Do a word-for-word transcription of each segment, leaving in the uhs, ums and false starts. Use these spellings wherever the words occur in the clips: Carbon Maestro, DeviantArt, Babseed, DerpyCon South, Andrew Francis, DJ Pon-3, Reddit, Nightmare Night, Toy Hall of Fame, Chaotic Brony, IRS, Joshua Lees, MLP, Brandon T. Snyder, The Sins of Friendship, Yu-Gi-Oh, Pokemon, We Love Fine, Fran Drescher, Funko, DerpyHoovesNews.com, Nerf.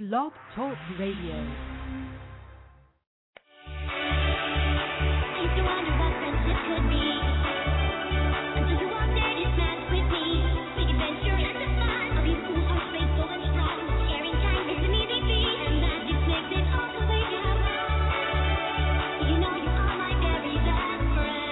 Blog Talk Radio. Used to wonder what friendship could be, until you walked in and danced with me. Big adventure and the fun of you who are faithful and strong. Sharing time is an easy thing, and magic makes it all the way down. You know you are my very best friend.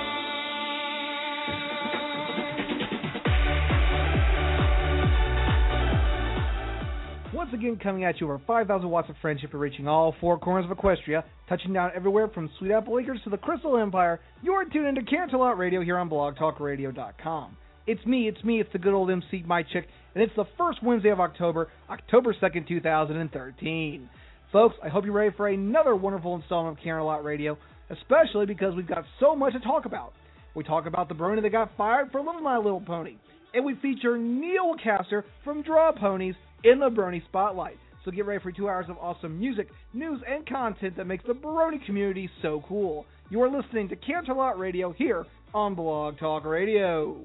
Once again, coming at you over five thousand watts of friendship and reaching all four corners of Equestria, touching down everywhere from Sweet Apple Acres to the Crystal Empire, you're tuned into Canterlot Radio here on blog talk radio dot com. It's me, it's me, it's the good old M C, my chick, and it's the first Wednesday of October, October second, two thousand thirteen. Folks, I hope you're ready for another wonderful installment of Canterlot Radio, especially because we've got so much to talk about. We talk about the Brony that got fired for loving My Little Pony, and we feature Neil Wacaster from Drawponies in the Brony Spotlight. So get ready for two hours of awesome music, news, and content that makes the Brony community so cool. You are listening to Canterlot Radio here on Blog Talk Radio.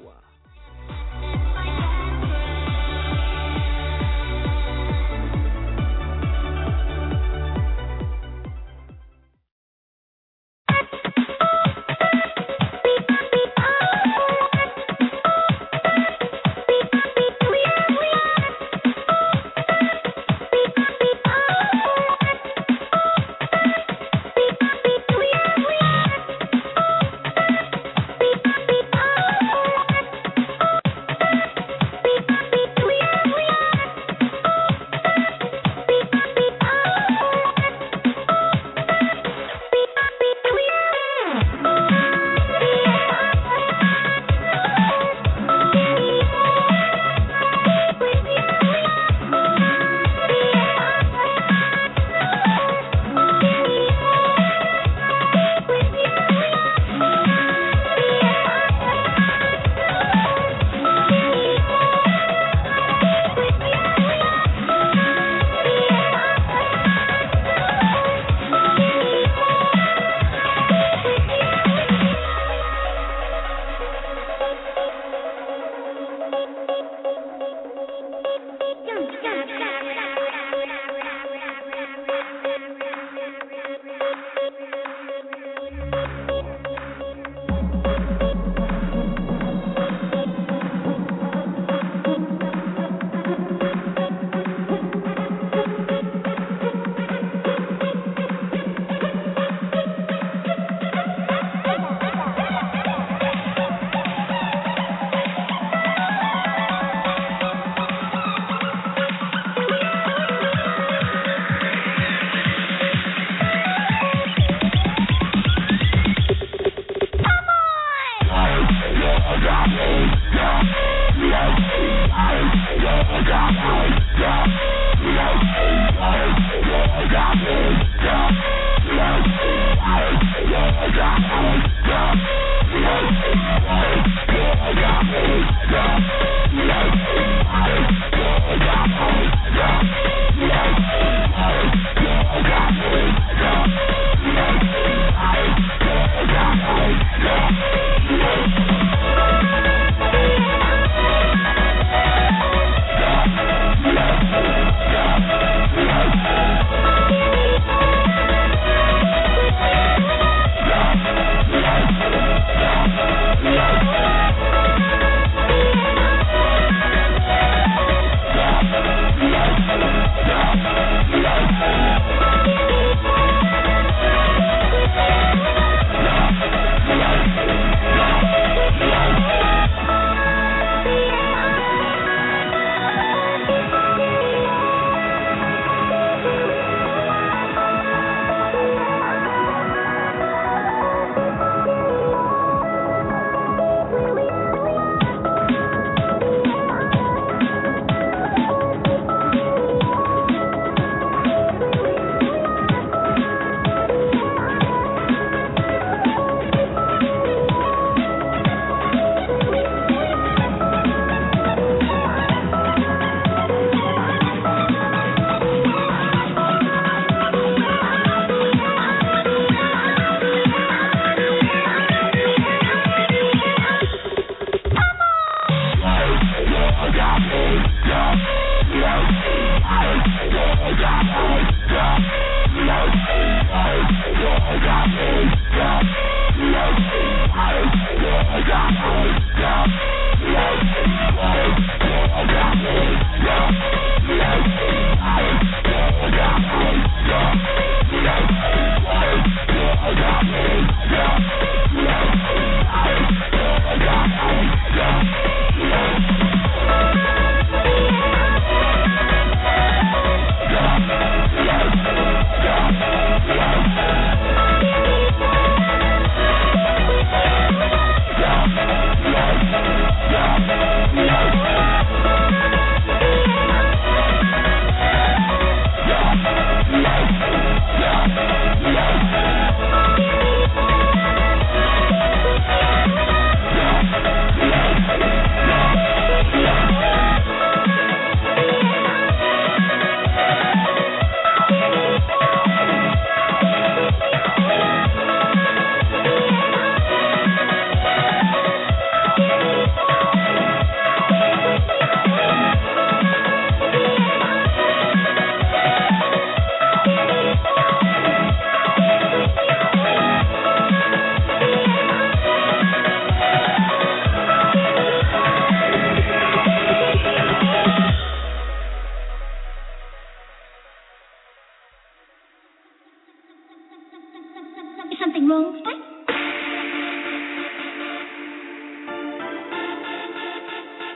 wrong stick.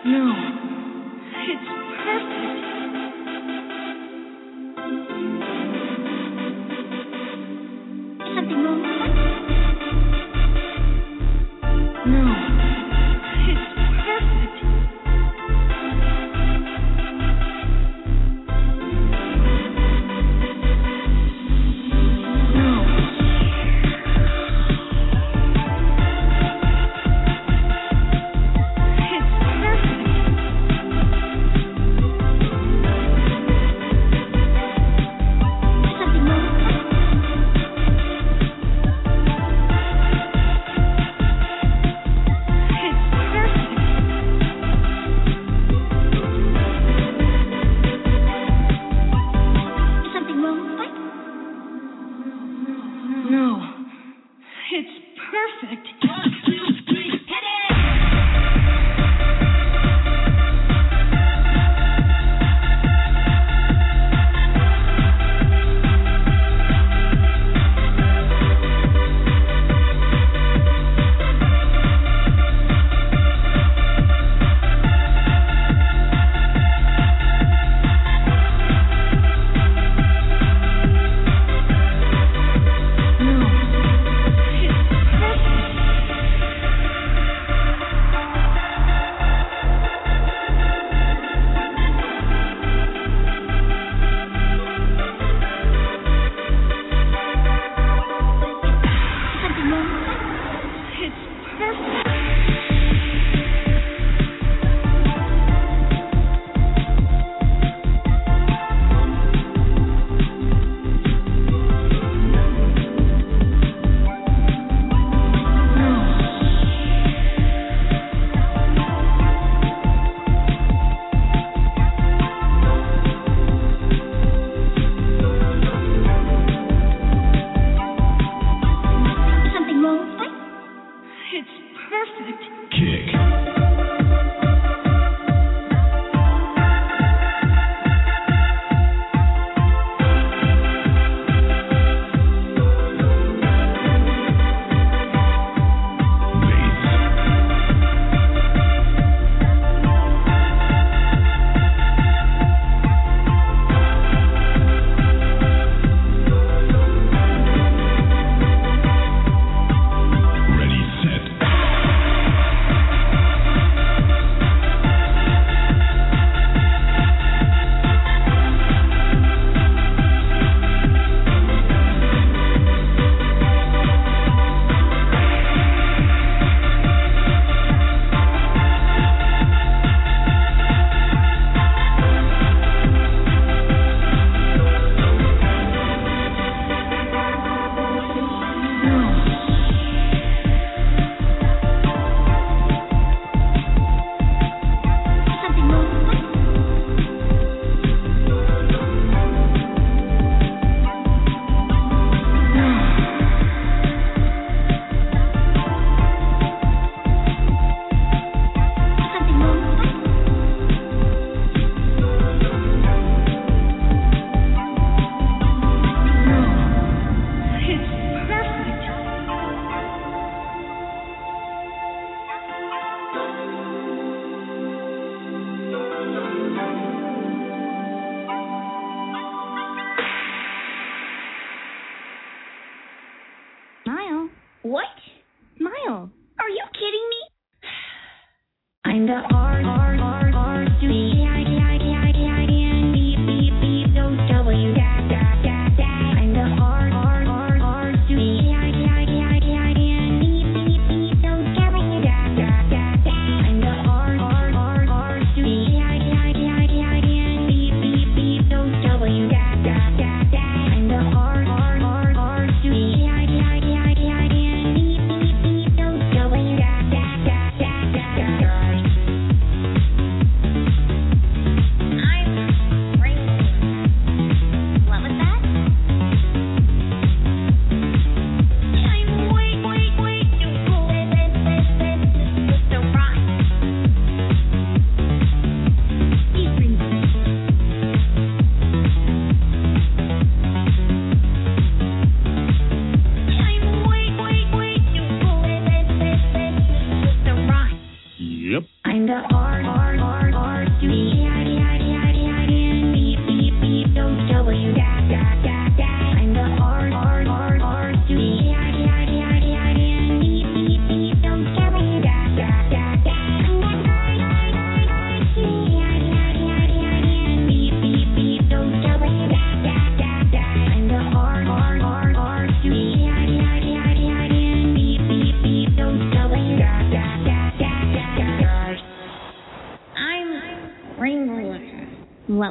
No, it's perfect. Something wrong stick. No, it's perfect.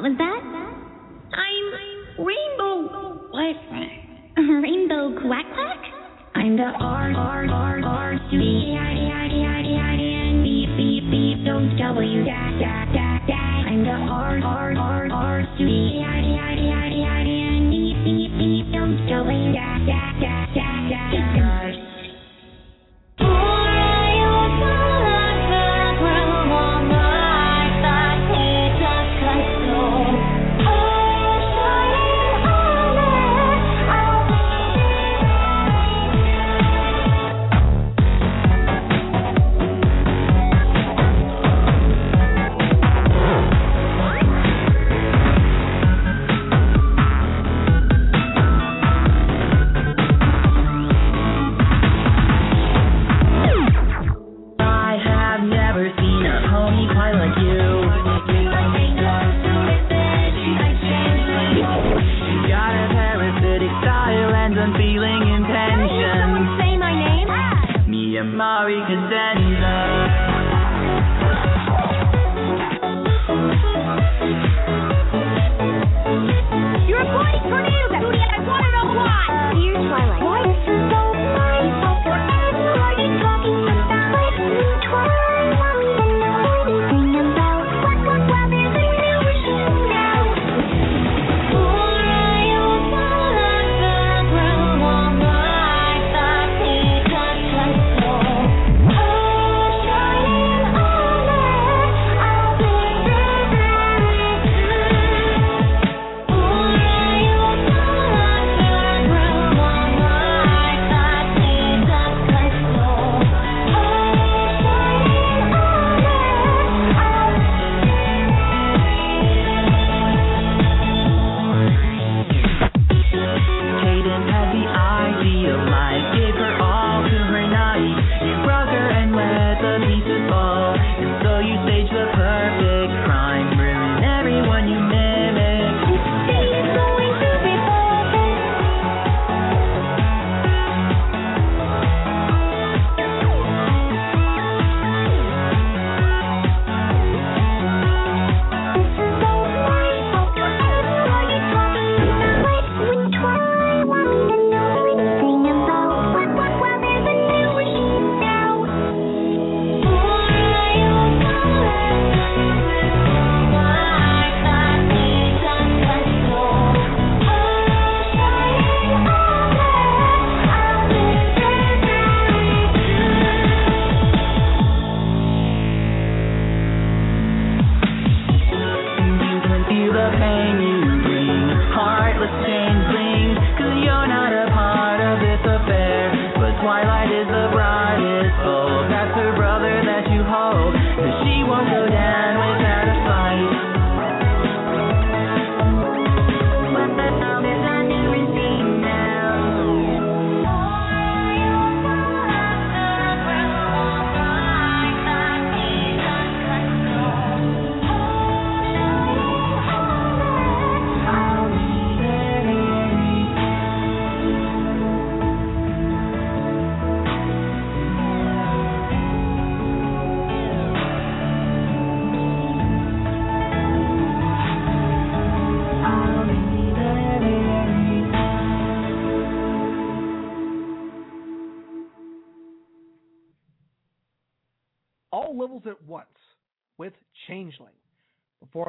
What was that? I'm Rainbow Quack. Rainbow Quack Quack? I'm the R, R, R, R, to E, I, I, I, I, N, B, B, B, don't W, da, da, da, da. I'm the R, R, R, R, to E, I, I, I, I, N, B, B, B, don't W, da, da, da, da, da, da.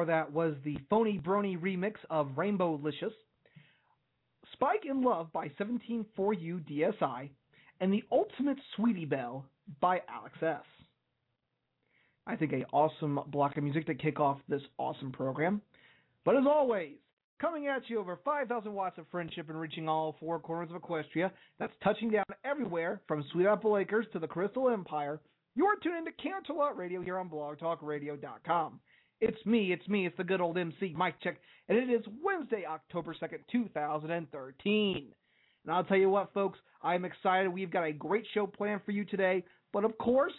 That was the Phony Brony remix of Rainbowlicious, Spike in Love by seventeen four U D S I, and The Ultimate Sweetie Belle by Alex S. I think an awesome block of music to kick off this awesome program. But as always, coming at you over five thousand watts of friendship and reaching all four corners of Equestria, that's touching down everywhere from Sweet Apple Acres to the Crystal Empire, you are tuned into Canterlot Radio here on blog talk radio dot com. It's me, it's me, it's the good old M C, Mike Check, and it is Wednesday, October second, two thousand thirteen. And I'll tell you what, folks, I'm excited. We've got a great show planned for you today. But, of course,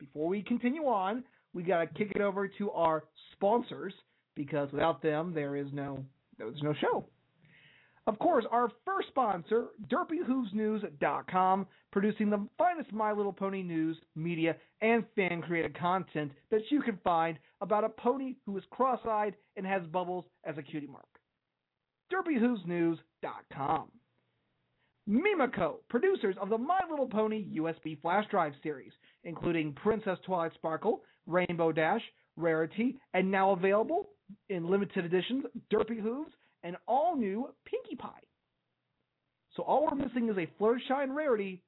before we continue on, we got to kick it over to our sponsors, because without them, there is no, there's no show. Of course, our first sponsor, Derpy Hooves News dot com, producing the finest My Little Pony news, media, and fan-created content that you can find about a pony who is cross-eyed and has bubbles as a cutie mark. Derpy Hooves News dot com. Mimico, producers of the My Little Pony U S B flash drive series, including Princess Twilight Sparkle, Rainbow Dash, Rarity, and now available in limited editions, Derpy Hooves, and all-new Pinkie Pie. So all we're missing is a Fluttershy, Rarity,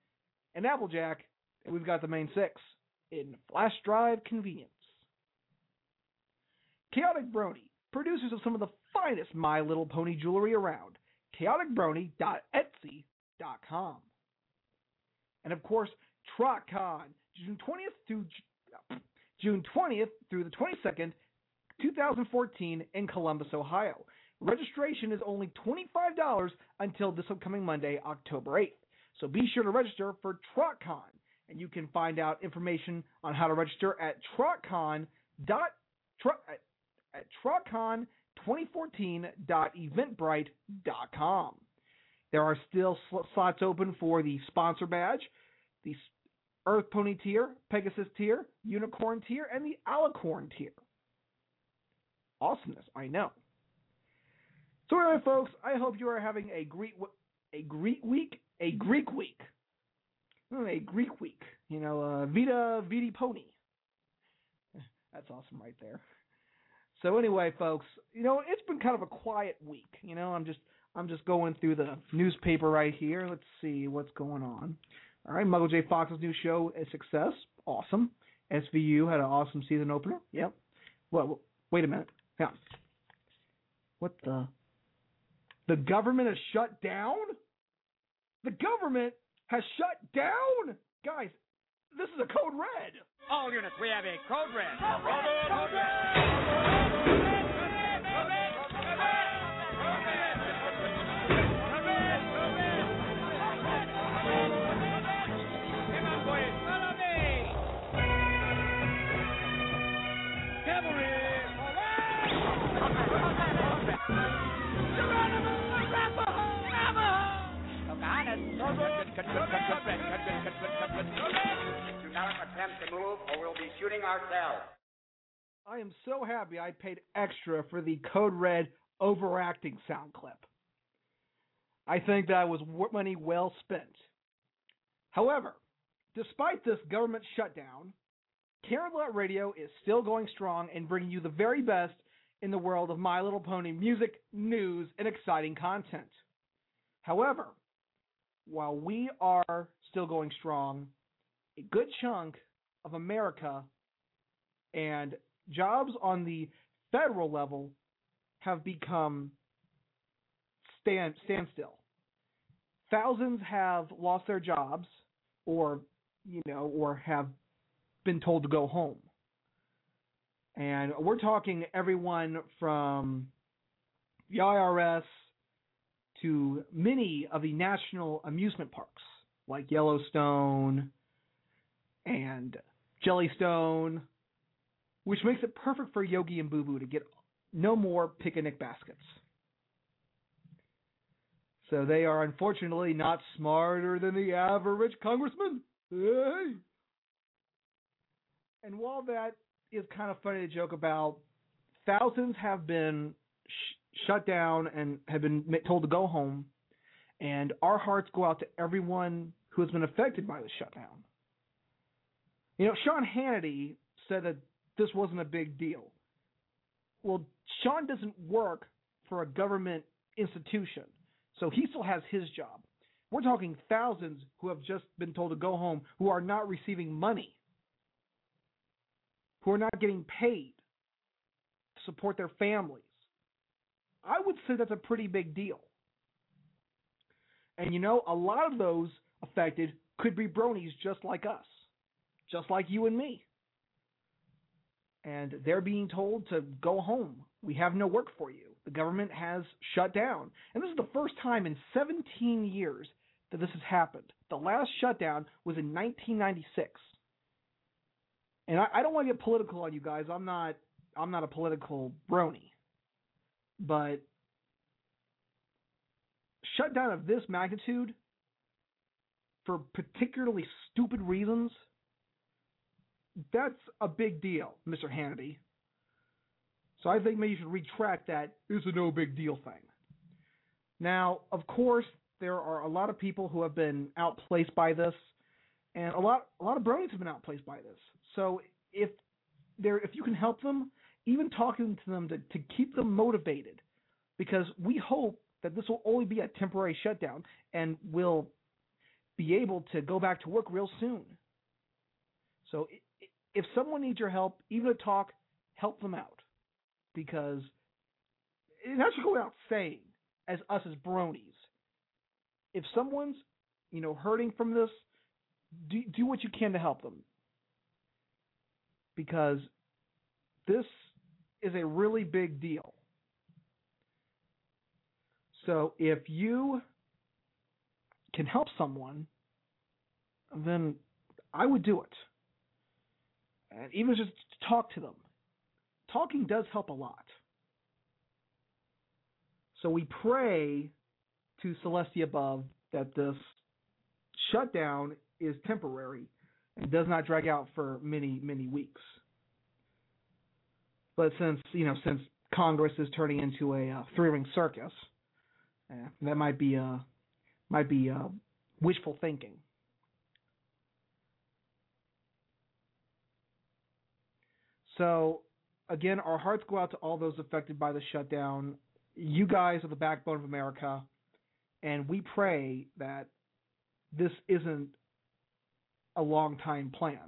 and Applejack, and we've got the main six in flash drive convenience. Chaotic Brony, producers of some of the finest My Little Pony jewelry around, chaotic brony dot etsy dot com. And of course, TrotCon, June twentieth through the twenty-second, two thousand fourteen, in Columbus, Ohio. Registration is only twenty-five dollars until this upcoming Monday, October eighth. So be sure to register for TrotCon, and you can find out information on how to register at TrotCon dot at TrotCon twenty fourteen dot eventbrite dot com. There are still sl- slots open for the sponsor badge, the Earth Pony tier, Pegasus tier, Unicorn tier, and the Alicorn tier. Awesomeness, I know. So anyway, folks, I hope you are having a Greek a Greek week, a Greek week, a Greek week. You know, uh, Vita Vidi Pony. That's awesome right there. So anyway, folks, you know, it's been kind of a quiet week. You know, I'm just I'm just going through the newspaper right here. Let's see what's going on. All right, Muggle J. Fox's new show, a success. Awesome. S V U had an awesome season opener. Yep. Well, wait a minute. Yeah. What the? The government is shut down? The government has shut down? Guys, this is a code red. All units, we have a code red. Code red! Code red! Code red! Do not attempt to move or we'll be shooting ourselves. I am so happy I paid extra for the Code Red overacting sound clip. I think that was money well spent. However, despite this government shutdown, Canterlot Radio is still going strong and bringing you the very best in the world of My Little Pony music, news, and exciting content. However, while we are still going strong, a good chunk of America and jobs on the federal level have become stand standstill. Thousands have lost their jobs, or you know, or have been told to go home. And we're talking everyone from the I R S to many of the national amusement parks, like Yellowstone and Jellystone, which makes it perfect for Yogi and Boo Boo to get no more picnic baskets. So they are unfortunately not smarter than the average congressman. Hey! And while that is kind of funny to joke about, thousands have been sh- shut down and have been told to go home, and our hearts go out to everyone who has been affected by the shutdown. You know, Sean Hannity said that this wasn't a big deal. Well, Sean doesn't work for a government institution, so he still has his job. We're talking thousands who have just been told to go home, who are not receiving money, who are not getting paid to support their families. I would say that's a pretty big deal. And, you know, a lot of those affected could be bronies just like us, just like you and me. And they're being told to go home. We have no work for you. The government has shut down. And this is the first time in seventeen years that this has happened. The last shutdown was in nineteen ninety-six. And I, I don't want to get political on you guys. I'm not I'm not a political brony. But shutdown of this magnitude for particularly stupid reasons, that's a big deal, Mister Hannity. So I think maybe you should retract that it's a no big deal thing. Now, of course, there are a lot of people who have been outplaced by this, and a lot a lot of bronies have been outplaced by this. So if there if you can help them, even talking to them to, to keep them motivated, because we hope that this will only be a temporary shutdown and we'll be able to go back to work real soon. So if someone needs your help, even a talk, help them out. Because it has to go without saying, as us as bronies, if someone's, you know, hurting from this, do, do what you can to help them. Because this is a really big deal. So if you can help someone, then I would do it. And even just talk to them. Talking does help a lot. So we pray to Celestia above that this shutdown is temporary and does not drag out for many, many weeks. But since, you know, since Congress is turning into a uh, three-ring circus, eh, that might be uh, might be uh, wishful thinking. So, again, our hearts go out to all those affected by the shutdown. You guys are the backbone of America, and we pray that this isn't a long-time plan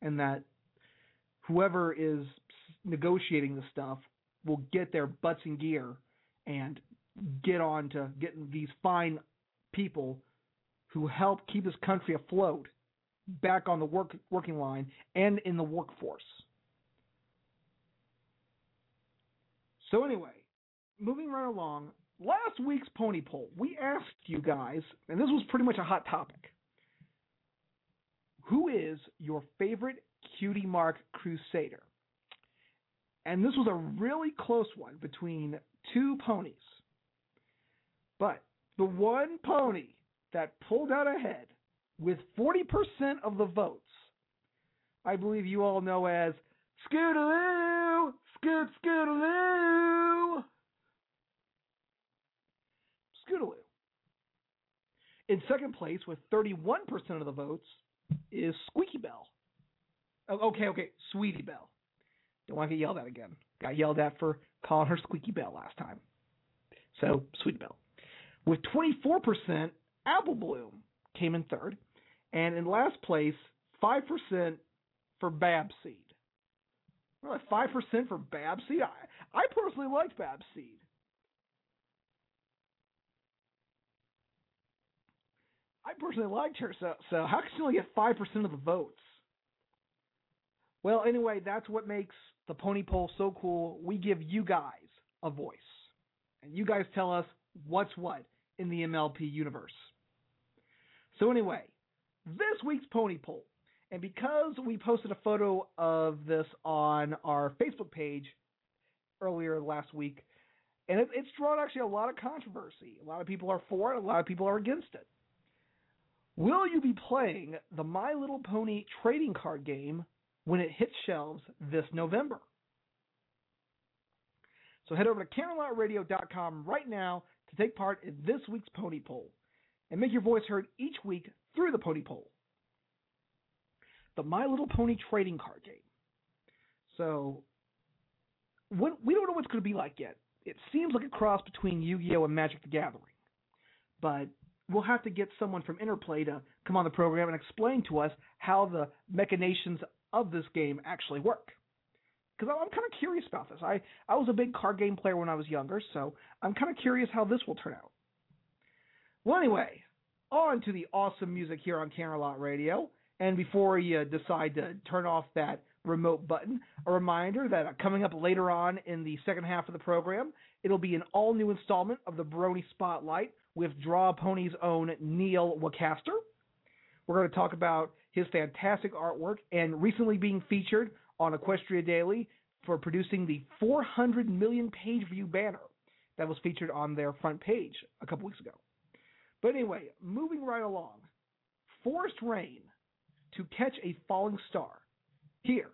and that whoever is negotiating this stuff will get their butts in gear and get on to getting these fine people who help keep this country afloat back on the work, working line and in the workforce. So anyway, moving right along, last week's pony poll, we asked you guys, and this was pretty much a hot topic, who is your favorite cutie mark crusader? And this was a really close one between two ponies. But the one pony that pulled out ahead with forty percent of the votes, I believe you all know as Scootaloo! Scoot, Scootaloo! Scootaloo. In second place, with thirty-one percent of the votes, is Squeaky Bell. Oh, okay, okay, Sweetie Bell. Don't want to get yelled at again. Got yelled at for calling her Squeaky Bell last time. So, Sweetie Bell. With twenty-four percent, Apple Bloom came in third. And in last place, five percent for Babseed. Really, five percent for Babseed? I, I personally liked Babseed. I personally liked her, so, so how can she only get five percent of the votes? Well, anyway, that's what makes the pony poll so cool. We give you guys a voice. And you guys tell us what's what in the M L P universe. So anyway, this week's pony poll. And because we posted a photo of this on our Facebook page earlier last week, and it, it's drawn actually a lot of controversy. A lot of people are for it. A lot of people are against it. Will you be playing the My Little Pony trading card game when it hits shelves this November? So head over to Canterlot Radio dot com right now to take part in this week's pony poll and make your voice heard each week through the pony poll. The My Little Pony trading card game. So, what, we don't know what's going to be like yet. It seems like a cross between Yu-Gi-Oh! And Magic the Gathering. But we'll have to get someone from Interplay to come on the program and explain to us how the machinations of this game actually work. Because I'm kind of curious about this. I, I was a big card game player when I was younger, so I'm kind of curious how this will turn out. Well, anyway, on to the awesome music here on Canterlot Radio. And before you decide to turn off that remote button, a reminder that coming up later on in the second half of the program, it'll be an all-new installment of the Brony Spotlight with Drawponies' own Neil Wacaster. We're going to talk about his fantastic artwork and recently being featured on Equestria Daily for producing the four hundred million page view banner that was featured on their front page a couple weeks ago. But anyway, moving right along, Forest Rain to Catch a Falling Star here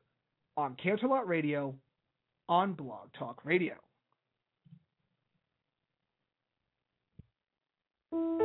on Canterlot Radio on Blog Talk Radio. Thank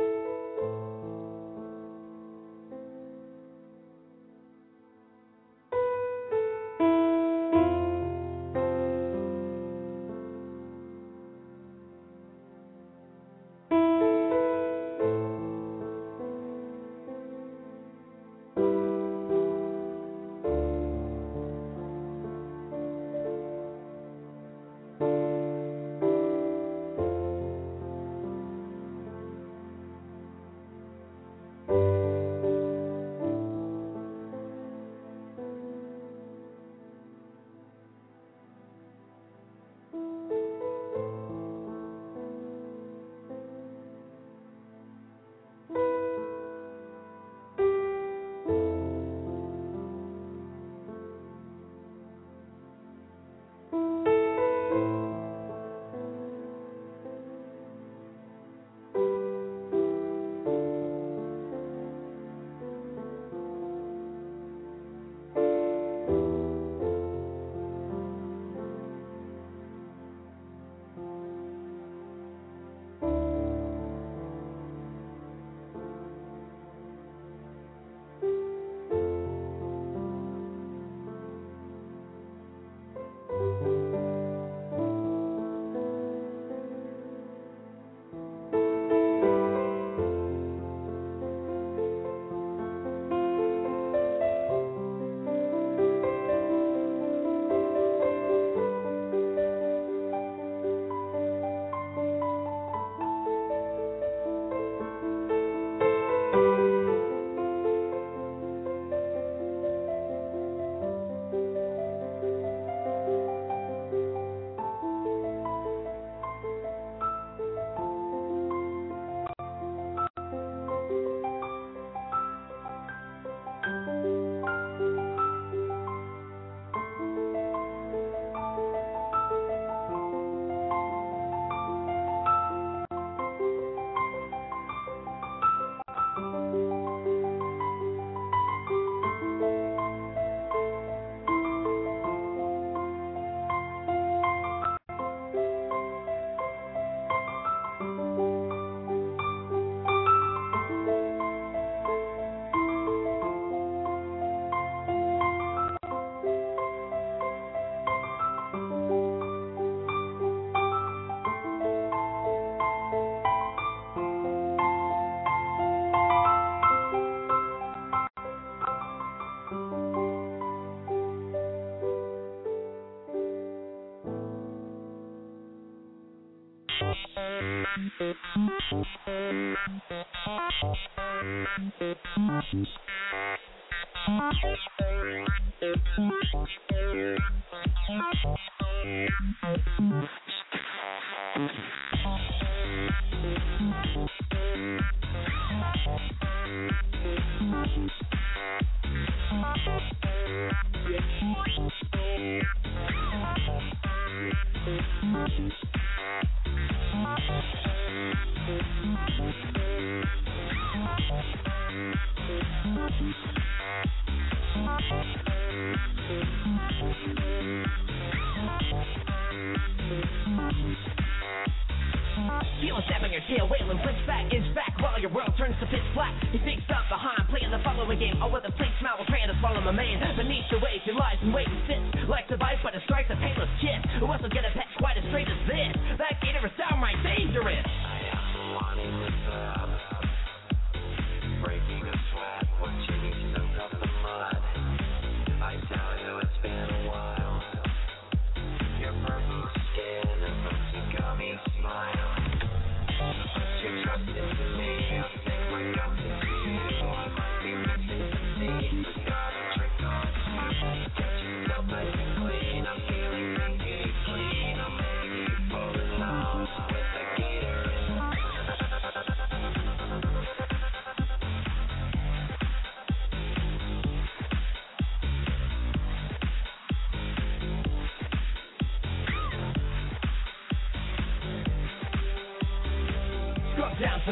you.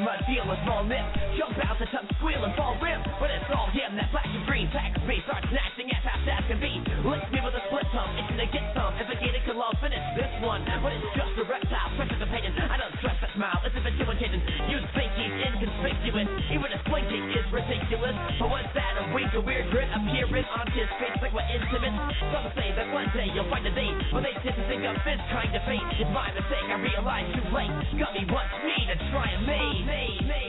and mud dealers, small nip. Jump out the tub, squeal and fall rim. But it's all him, that flash of green pack of me. Start snatching ass fast as can be. Lick me with a split tongue, itching to get some. If a gator could love, finish this one. But it's just a reptile, fresh as a pagan. I don't stress that smile, it's a bit too incated. You think he's inconspicuous, even a slinky is ridiculous. But what's that, a weak, a weird grin appearing on his face like we're intimate? Some say that one day you'll find a date, but they didn't think of this kind of fate. It's my mistake, I realize too late. Gummy wants me to try and make. make, make.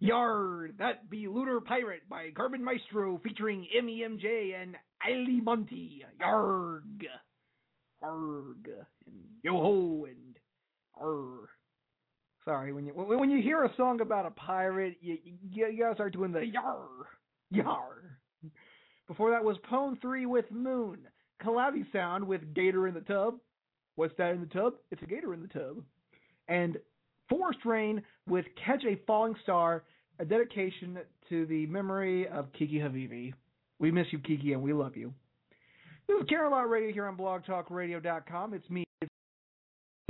Yard, that be Lunar Pirate by Carbon Maestro featuring M E M J and Ily Monty. Yarg. Arg. And yo-ho and arr. Sorry, when you when you hear a song about a pirate, you, you, you gotta start doing the yar. Yar. Before that was Pon three with Moon. Calabi Sound with Gator in the Tub. What's that in the tub? It's a gator in the tub. And Forest Rain with Catch a Falling Star, a dedication to the memory of Kiki Havivi. We miss you, Kiki, and we love you. This is Canterlot Radio here on blog talk radio dot com. It's me, it's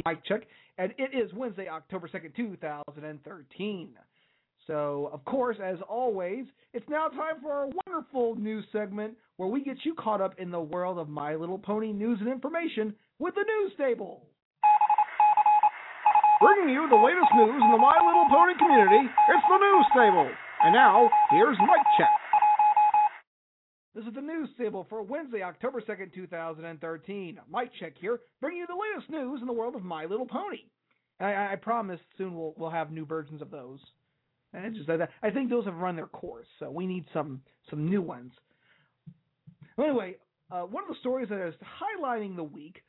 Mike Chuck, and it is Wednesday, October second, two thousand thirteen. So, of course, as always, it's now time for our wonderful news segment where we get you caught up in the world of My Little Pony news and information with the News Table. Bringing you the latest news in the My Little Pony community, it's the News Table. And now, here's Mike Check. This is the News Table for Wednesday, October second, two thousand thirteen. Mike Check here, bringing you the latest news in the world of My Little Pony. And I, I promise soon we'll we'll have new versions of those. And it's just that I think those have run their course, so we need some, some new ones. Anyway, uh, one of the stories that is highlighting the week.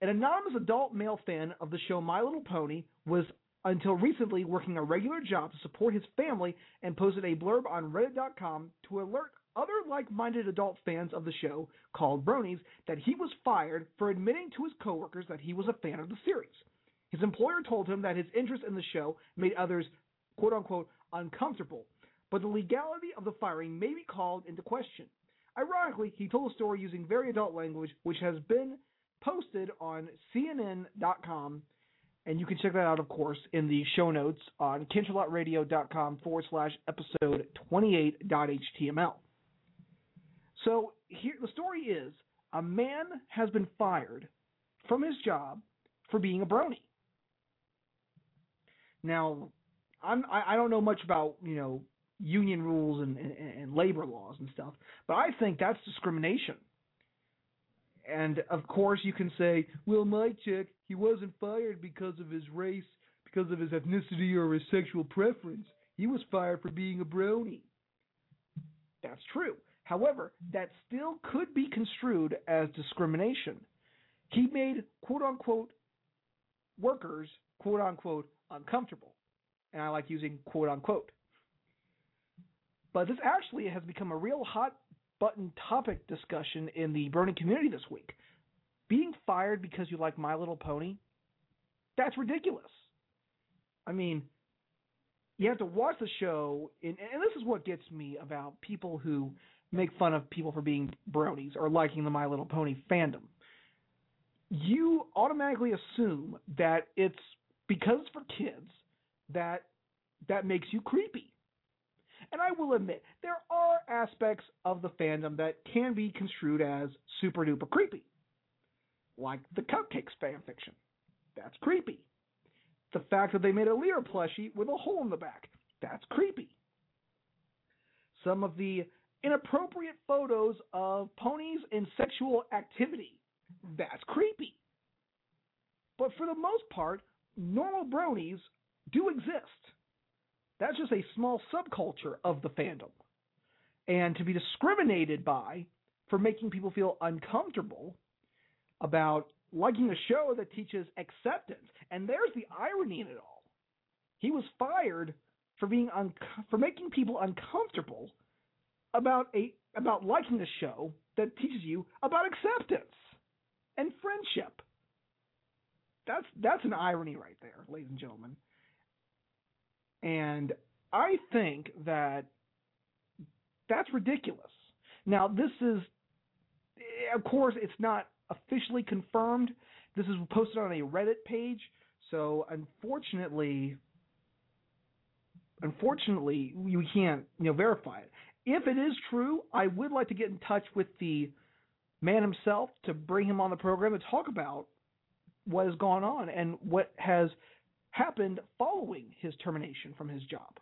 An anonymous adult male fan of the show My Little Pony was, until recently, working a regular job to support his family and posted a blurb on reddit dot com to alert other like-minded adult fans of the show, called Bronies, that he was fired for admitting to his coworkers that he was a fan of the series. His employer told him that his interest in the show made others, quote-unquote, uncomfortable, but the legality of the firing may be called into question. Ironically, he told the story using very adult language, which has been posted on C N N dot com, and you can check that out, of course, in the show notes on canterlot radio dot com forward slash episode twenty-eight dot h t m l. So here the story is, a man has been fired from his job for being a brony. Now, I'm, I, I don't know much about, you know, union rules and, and, and labor laws and stuff. But I think that's discrimination. And, of course, you can say, well, my chick, he wasn't fired because of his race, because of his ethnicity or his sexual preference. He was fired for being a brony. That's true. However, that still could be construed as discrimination. He made, quote-unquote, workers, quote-unquote, uncomfortable. And I like using quote-unquote. But this actually has become a real hot button topic discussion in the Brony community this week. Being fired because you like My Little Pony? That's ridiculous. I mean, you have to watch the show, and, and this is what gets me about people who make fun of people for being bronies or liking the My Little Pony fandom. You automatically assume that it's because it's for kids that that makes you creepy. And I will admit, there are aspects of the fandom that can be construed as super-duper creepy, like the Cupcakes fanfiction. That's creepy. The fact that they made a Lear plushie with a hole in the back. That's creepy. Some of the inappropriate photos of ponies in sexual activity. That's creepy. But for the most part, normal bronies do exist. That's just a small subculture of the fandom. And to be discriminated by for making people feel uncomfortable about liking a show that teaches acceptance. And there's the irony in it all. He was fired for being un- for making people uncomfortable about a about liking a show that teaches you about acceptance and friendship. That's that's an irony right there, ladies and gentlemen. And I think that that's ridiculous. Now, this is, of course, it's not officially confirmed. This is posted on a Reddit page. So, unfortunately, unfortunately, you can't, you know, verify it. If it is true, I would like to get in touch with the man himself to bring him on the program to talk about what has gone on and what has happened following his termination from his job.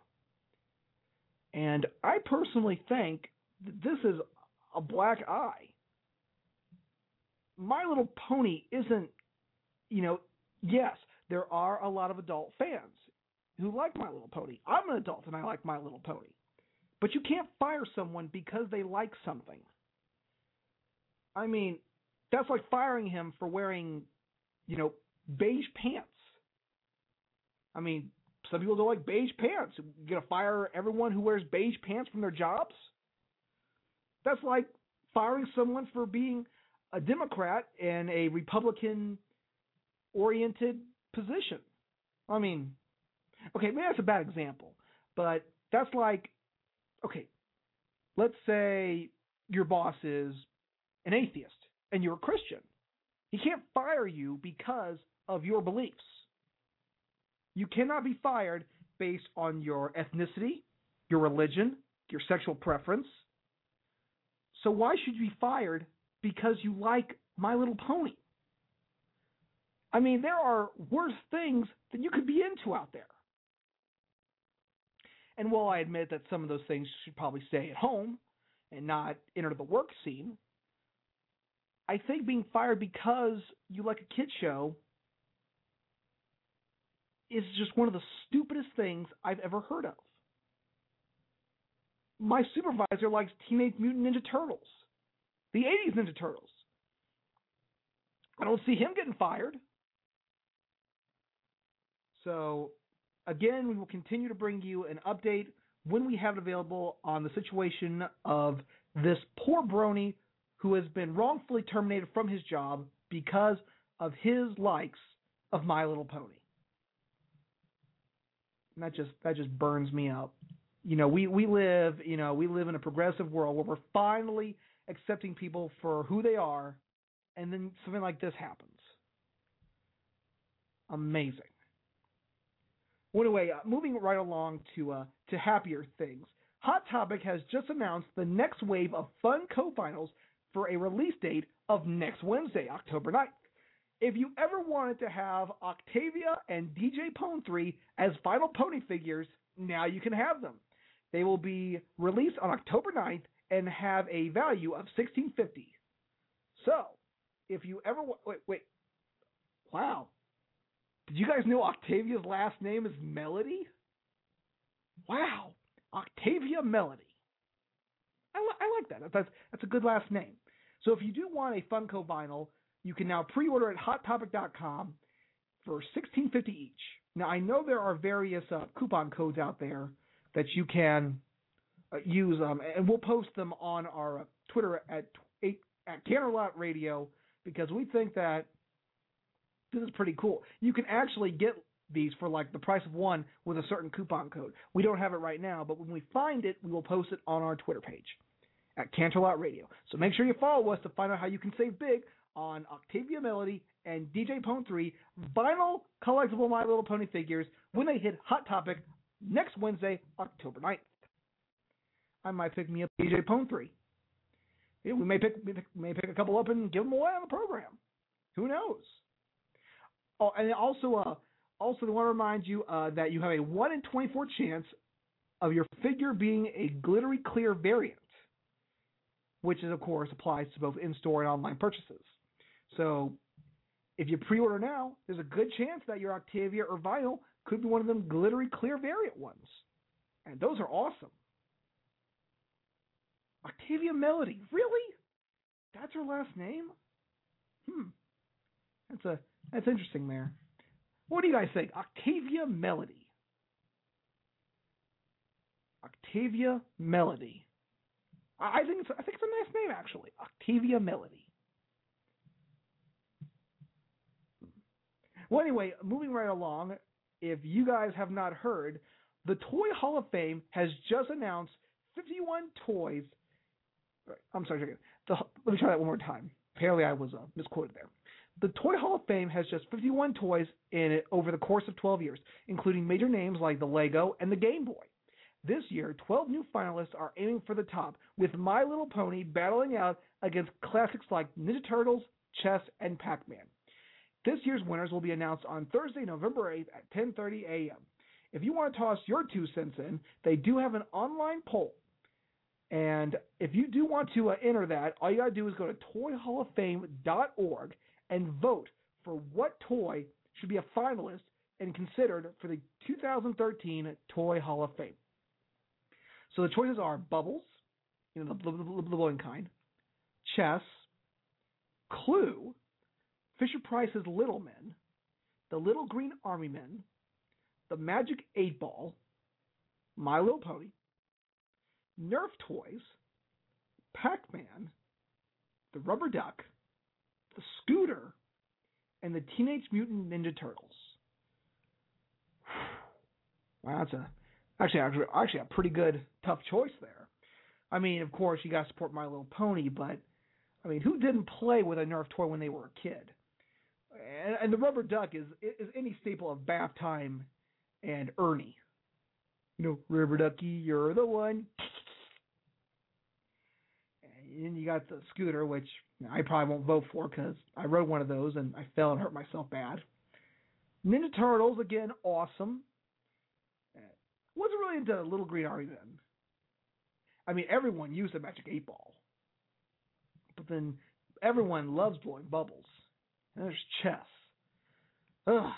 And I personally think that this is a black eye. My Little Pony isn't, you know, yes, there are a lot of adult fans who like My Little Pony. I'm an adult and I like My Little Pony. But you can't fire someone because they like something. I mean, that's like firing him for wearing, you know, beige pants. I mean, some people don't like beige pants. You're going to fire everyone who wears beige pants from their jobs? That's like firing someone for being a Democrat in a Republican-oriented position. I mean, okay, maybe that's a bad example, but that's like, okay, let's say your boss is an atheist and you're a Christian. He can't fire you because of your beliefs. You cannot be fired based on your ethnicity, your religion, your sexual preference. So why should you be fired because you like My Little Pony? I mean, there are worse things that you could be into out there. And while I admit that some of those things should probably stay at home and not enter the work scene, I think being fired because you like a kid show is just one of the stupidest things I've ever heard of. My supervisor likes Teenage Mutant Ninja Turtles, the eighties Ninja Turtles. I don't see him getting fired. So, again, we will continue to bring you an update when we have it available on the situation of this poor brony who has been wrongfully terminated from his job because of his likes of My Little Pony. And that just that just burns me up. You know, we, we live, you know, we live in a progressive world where we're finally accepting people for who they are, and then something like this happens. Amazing. Well, anyway, uh, moving right along to uh, to happier things. Hot Topic has just announced the next wave of fun co-vinyls for a release date of next Wednesday, October ninth. If you ever wanted to have Octavia and D J Pon three as vinyl pony figures, now you can have them. They will be released on October ninth and have a value of sixteen fifty. So, if you ever wa- wait, wait, wow, did you guys know Octavia's last name is Melody? Wow, Octavia Melody. I, li- I like that. That's that's a good last name. So if you do want a Funko vinyl, you can now pre-order at hot topic dot com for sixteen fifty each. Now I know there are various uh, coupon codes out there that you can uh, use, um, and we'll post them on our uh, Twitter at eight. At Canterlot Radio, because we think that this is pretty cool. You can actually get these for like the price of one with a certain coupon code. We don't have it right now, but when we find it, we will post it on our Twitter page at Canterlot Radio. So make sure you follow us to find out how you can save big on Octavia Melody and D J Pon three vinyl collectible My Little Pony figures when they hit Hot Topic next Wednesday, October ninth. I might pick me up D J Pon three. We may pick, we may pick a couple up and give them away on the program. Who knows? Oh, and also, uh, also, I want to remind you uh, that you have a one in twenty-four chance of your figure being a glittery clear variant, which is, of course, applies to both in-store and online purchases. So if you pre-order now, there's a good chance that your Octavia or vinyl could be one of them glittery clear variant ones. And those are awesome. Octavia Melody, really? That's her last name? Hmm. That's a that's interesting there. What do you guys think? Octavia Melody. Octavia Melody. I think it's I think it's a nice name actually. Octavia Melody. Well, anyway, moving right along. If you guys have not heard, the Toy Hall of Fame has just announced fifty-one toys. I'm sorry, the, let me try that one more time. Apparently I was uh, misquoted there. The Toy Hall of Fame has just fifty-one toys in it over the course of twelve years, including major names like the Lego and the Game Boy. This year, twelve new finalists are aiming for the top, with My Little Pony battling out against classics like Ninja Turtles, Chess, and Pac-Man. This year's winners will be announced on Thursday, November eighth at ten thirty a.m. If you want to toss your two cents in, they do have an online poll. And if you do want to uh, enter that, all you got to do is go to toy hall of fame dot org and vote for what toy should be a finalist and considered for the two thousand thirteen Toy Hall of Fame. So the choices are Bubbles, you know, the, the, the, the blowing kind, Chess, Clue, Fisher-Price's Little Men, the Little Green Army Men, the Magic eight Ball, My Little Pony, Nerf toys, Pac-Man, the Rubber Duck, the Scooter, and the Teenage Mutant Ninja Turtles. Wow, that's a actually actually a pretty good tough choice there. I mean, of course you got to support My Little Pony, but I mean, who didn't play with a Nerf toy when they were a kid? And, and the Rubber Duck is is any staple of bath time and Ernie. You know, Rubber Ducky, you're the one. And you got the Scooter, which I probably won't vote for because I rode one of those and I fell and hurt myself bad. Ninja Turtles, again, awesome. Wasn't really into Little Green Army then. I mean, everyone used the Magic eight Ball. But then everyone loves blowing bubbles. And there's Chess. Ugh,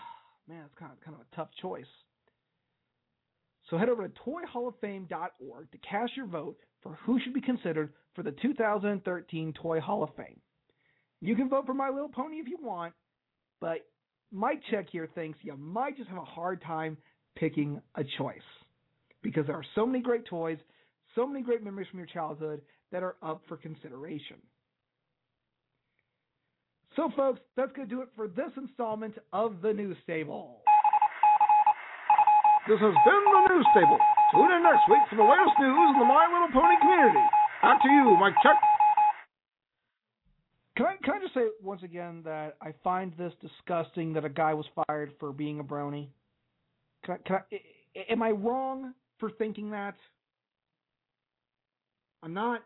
man, it's kind of, kind of a tough choice. So head over to toy hall of fame dot org to cast your vote for who should be considered for the two thousand thirteen Toy Hall of Fame. You can vote for My Little Pony if you want, but Mike Check here thinks you might just have a hard time picking a choice because there are so many great toys, so many great memories from your childhood that are up for consideration. So, folks, that's going to do it for this installment of The News Stable. This has been The News Stable. Tune in next week for the latest news in the My Little Pony community. Back to you, Mike Chuck. Can I, can I just say once again that I find this disgusting that a guy was fired for being a brony? Can I, can I, am I wrong for thinking that? I'm not.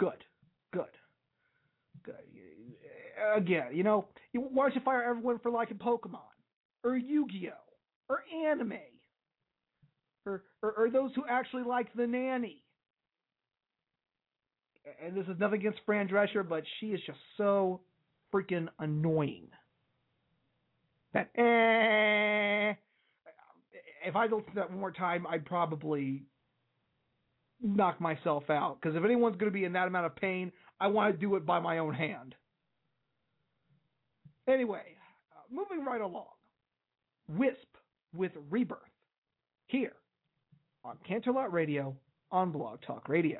Good. Good. Good. Again, you know, why don't you fire everyone for liking Pokemon or Yu-Gi-Oh? Or anime, or, or, or those who actually like The Nanny. And this is nothing against Fran Drescher, but she is just so freaking annoying. That eh, if I listened to that one more time, I'd probably knock myself out. Because if anyone's going to be in that amount of pain, I want to do it by my own hand. Anyway, uh, moving right along. Wisp with Rebirth. Here on Canterlot Radio on Blog Talk Radio.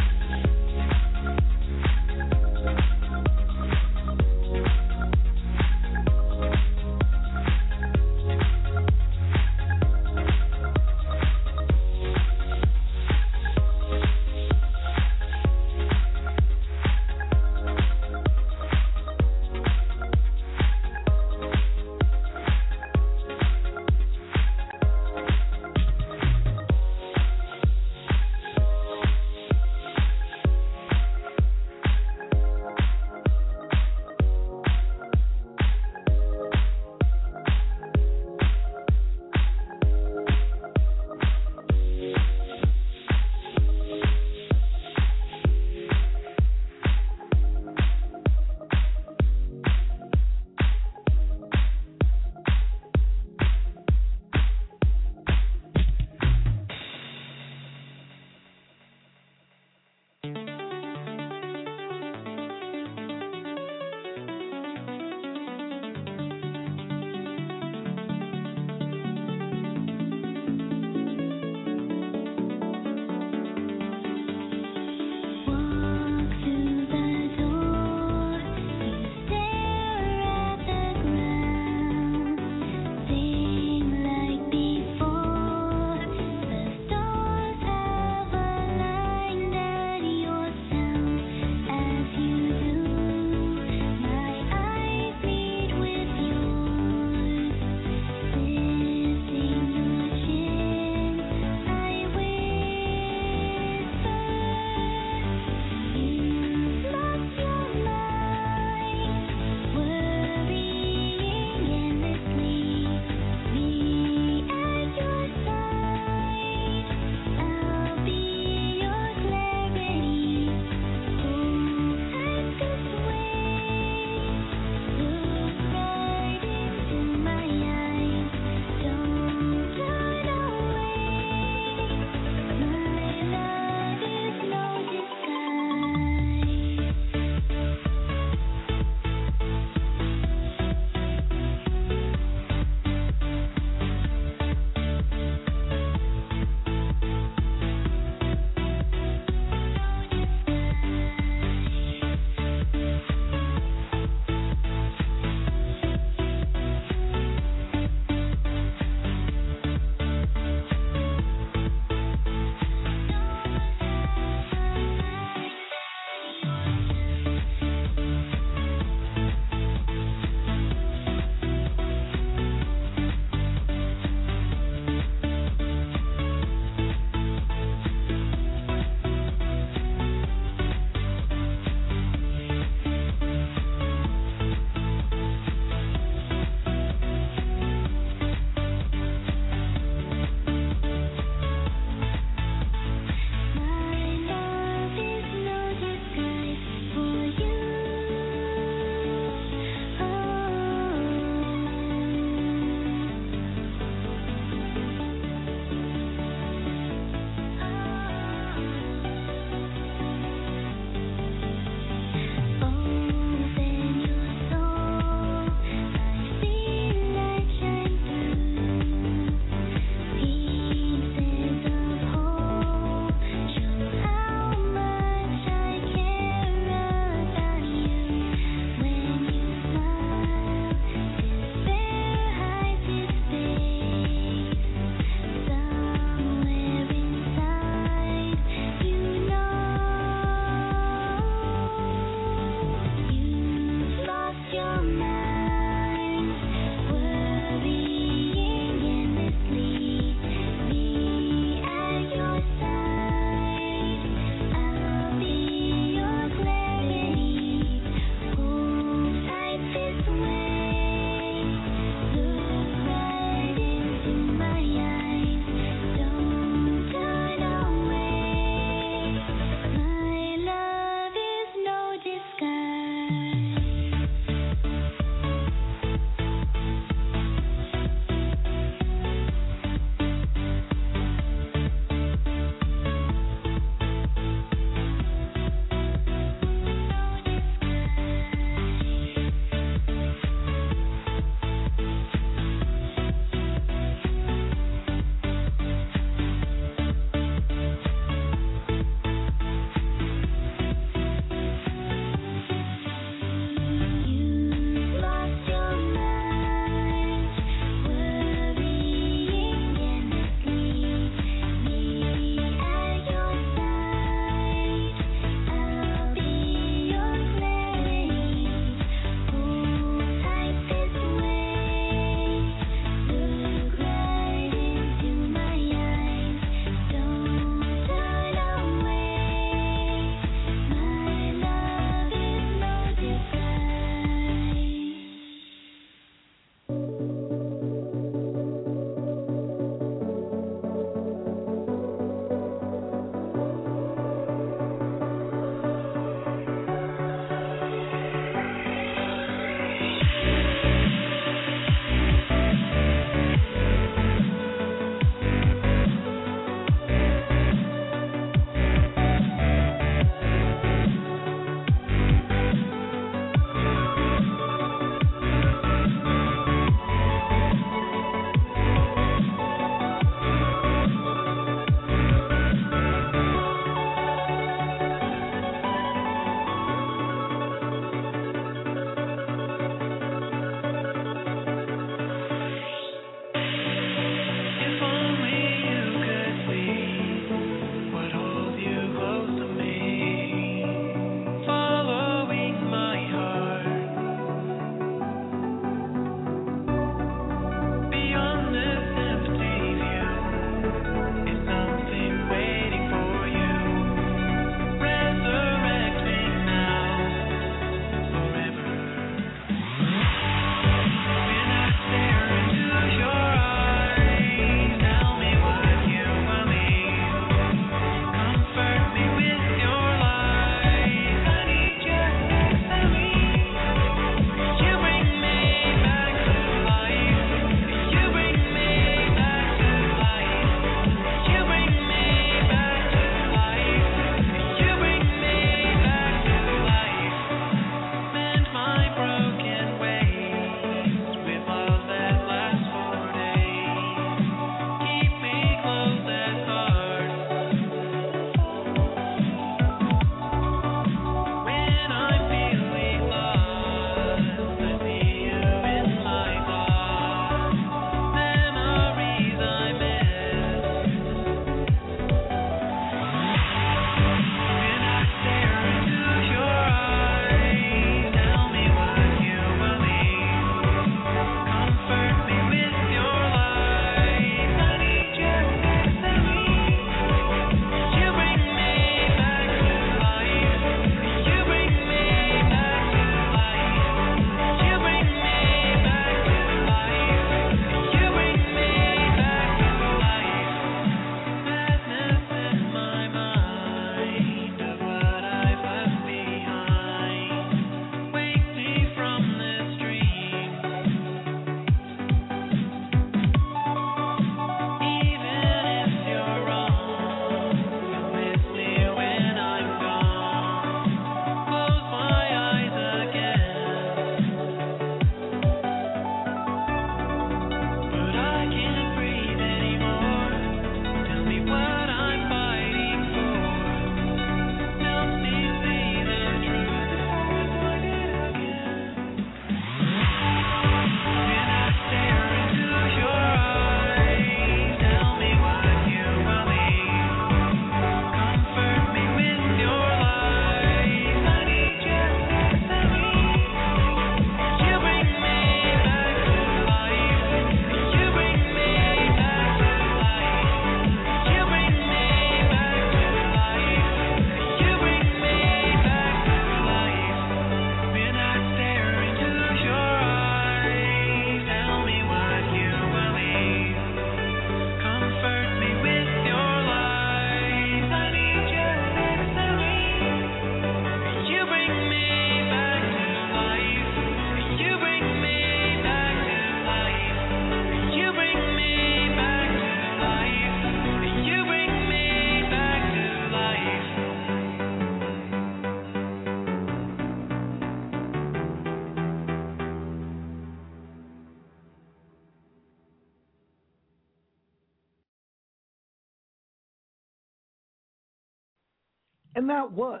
And that was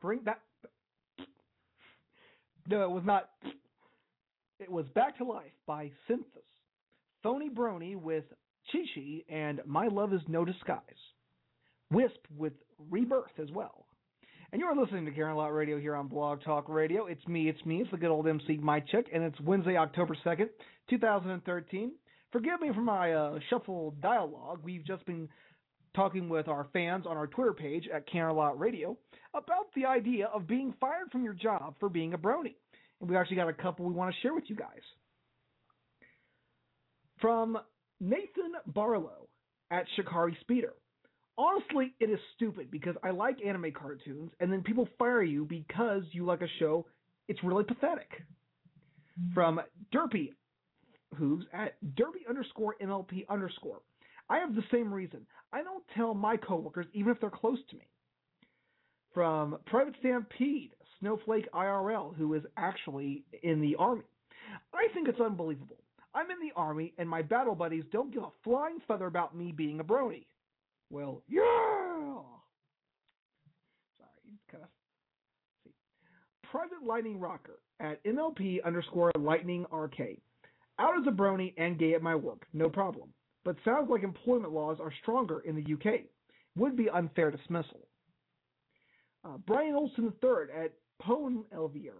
bring that. No, it was not. It was Back to Life by Synthus, Phony Brony with Chi-Chi, and My Love Is No Disguise, Wisp with Rebirth as well. And you're listening to Canterlot Radio here on Blog Talk Radio. It's me, it's me, it's the good old M C Mike Chick, and it's Wednesday, October second, two thousand thirteen. Forgive me for my uh, shuffled dialogue. We've just been talking with our fans on our Twitter page at Canterlot Radio about the idea of being fired from your job for being a brony. And we actually got a couple we want to share with you guys. From Nathan Barlow at Shikari Speeder. Honestly, it is stupid because I like anime cartoons and then people fire you because you like a show. It's really pathetic. From Derpy Hooves at Derpy underscore M L P underscore. I have the same reason. I don't tell my coworkers even if they're close to me. From Private Stampede, Snowflake I R L, who is actually in the Army. I think it's unbelievable. I'm in the Army, and my battle buddies don't give a flying feather about me being a brony. Well, yeah! Sorry, kind of... See. Private Lightning Rocker at M L P underscore Lightning Arcade. Out as a brony and gay at my work, no problem. But sounds like employment laws are stronger in the U K. Would be unfair dismissal. Uh, Brian Olson the third at Pone Elvier.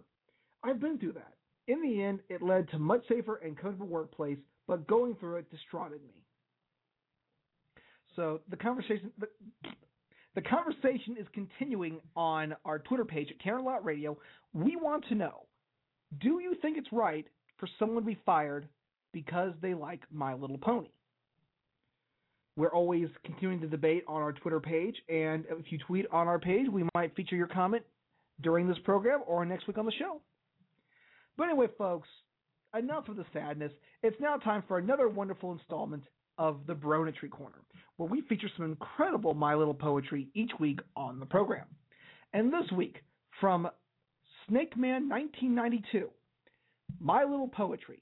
I've been through that. In the end, it led to much safer and comfortable workplace, but going through it distraughted me. So the conversation the, the conversation is continuing on our Twitter page at Canterlot Radio. We want to know, do you think it's right for someone to be fired because they like My Little Pony? We're always continuing the debate on our Twitter page, and if you tweet on our page, we might feature your comment during this program or next week on the show. But anyway, folks, enough of the sadness. It's now time for another wonderful installment of the Bronetry Corner, where we feature some incredible My Little poetry each week on the program. And this week, from Snake Man nineteen ninety-two, My Little Poetry,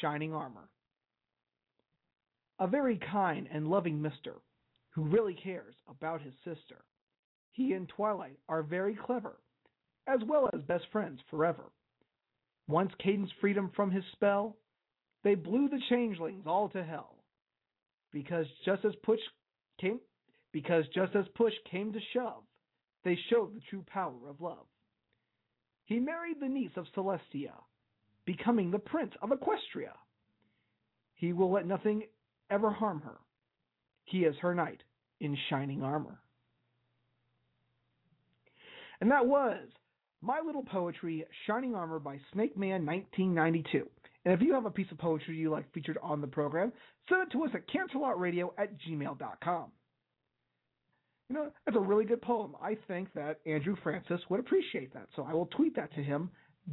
Shining Armor. A very kind and loving mister who really cares about his sister. He and Twilight are very clever, as well as best friends forever. Once Caden's freedom from his spell, they blew the changelings all to hell. Because just as push came, because just as push came to shove, they showed the true power of love. He married the niece of Celestia, becoming the prince of Equestria. He will let nothing ever harm her. He is her knight in shining armor. And that was My Little Poetry, Shining Armor by Snake Man nineteen ninety-two. And if you have a piece of poetry you like featured on the program, send it to us at canterlotradio at gmail dot com. You know, that's a really good poem. I think that Andrew Francis would appreciate that, so I will tweet that to him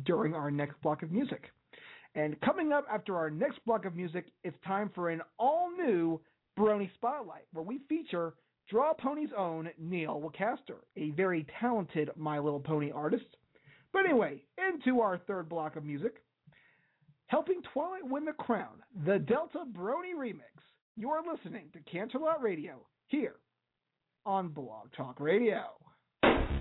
during our next block of music. And coming up after our next block of music, it's time for an all-new Brony Spotlight, where we feature Drawponies' own Neil Wacaster, a very talented My Little Pony artist. But anyway, into our third block of music, helping Twilight win the crown, the Delta Brony Remix. You're listening to Canterlot Radio here on Blog Talk Radio. Bye.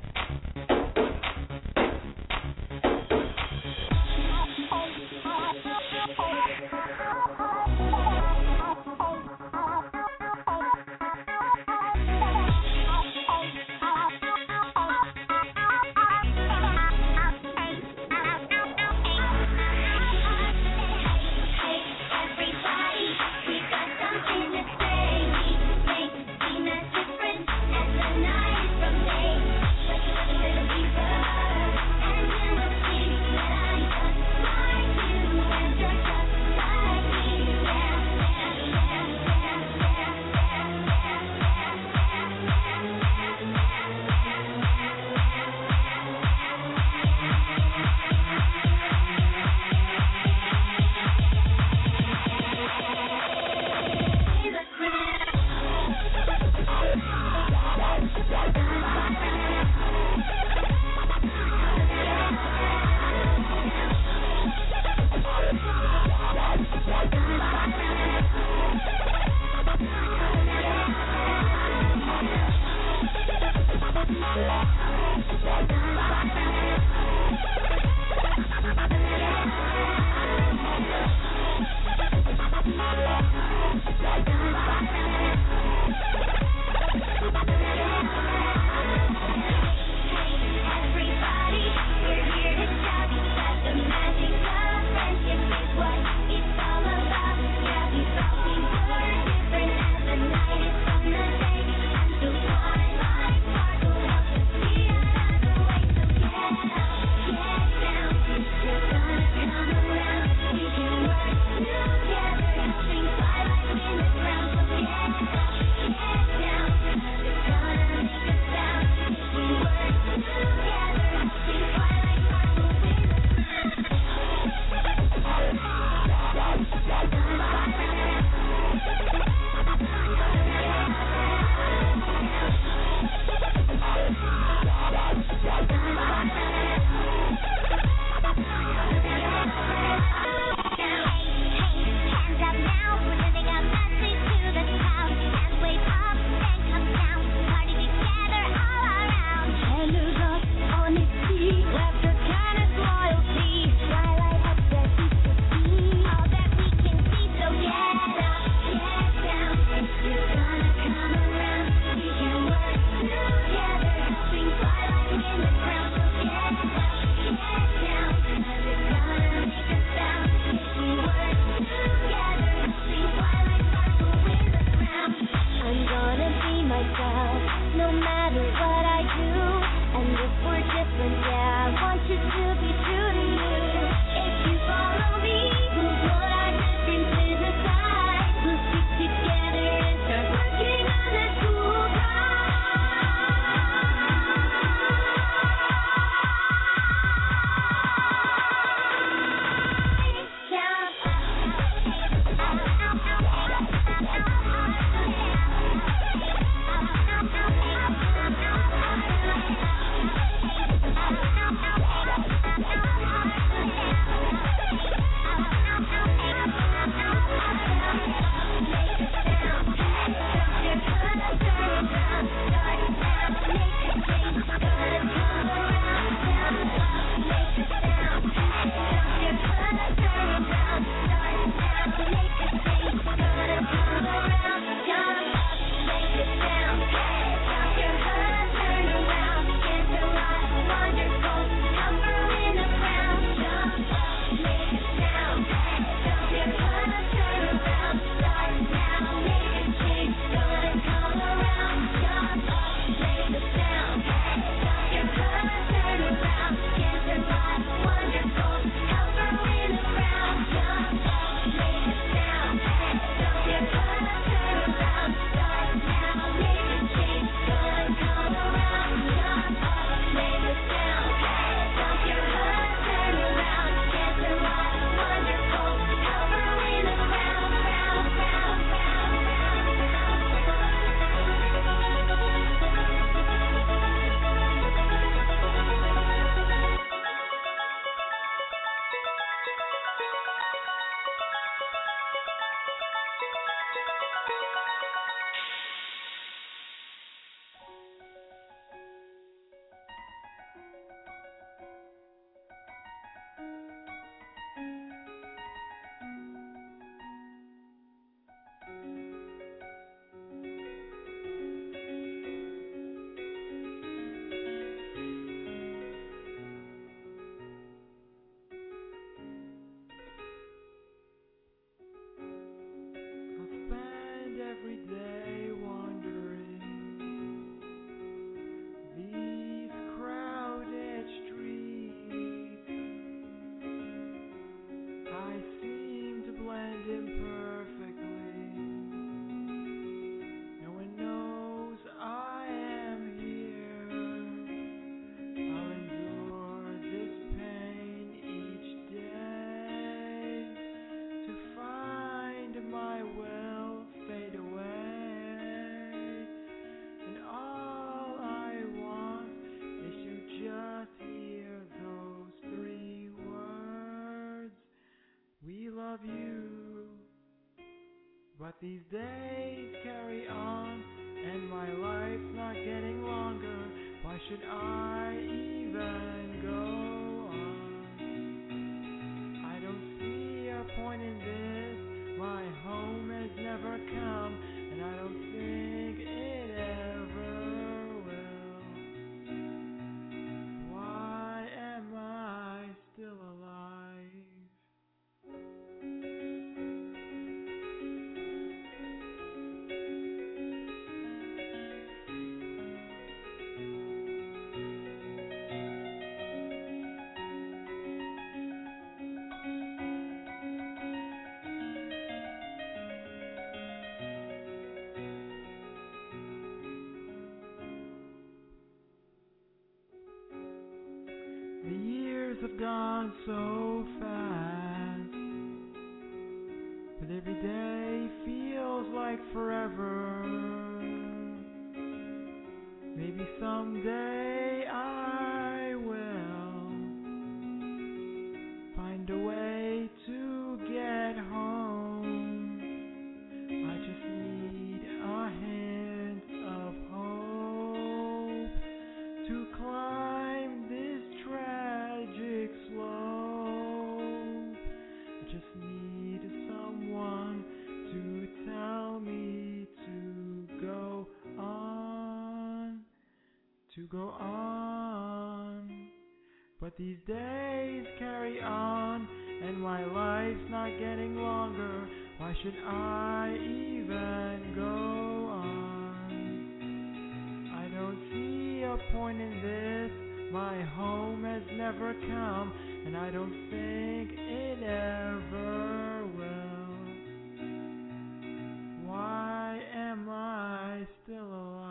But these days carry on, and my life's not getting longer. Why should I even go on? I don't see a point in this. My home has never come, and I don't think it ever will. Why am I still alive? Have gone so fast, but every day feels like forever. Maybe someday I will find a way to get home. I just need a hint of hope to climb this track. To go on, but these days carry on, and my life's not getting longer. Why should I even go on? I don't see a point in this. My home has never come, and I don't think it ever will. Why am I still alive?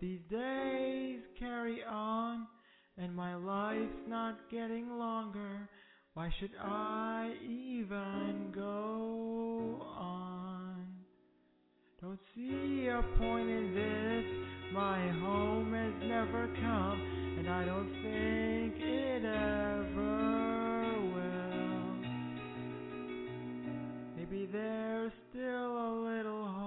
These days carry on, and my life's not getting longer. Why should I even go on? Don't see a point in this. My home has never come, and I don't think it ever will. Maybe there's still a little hope.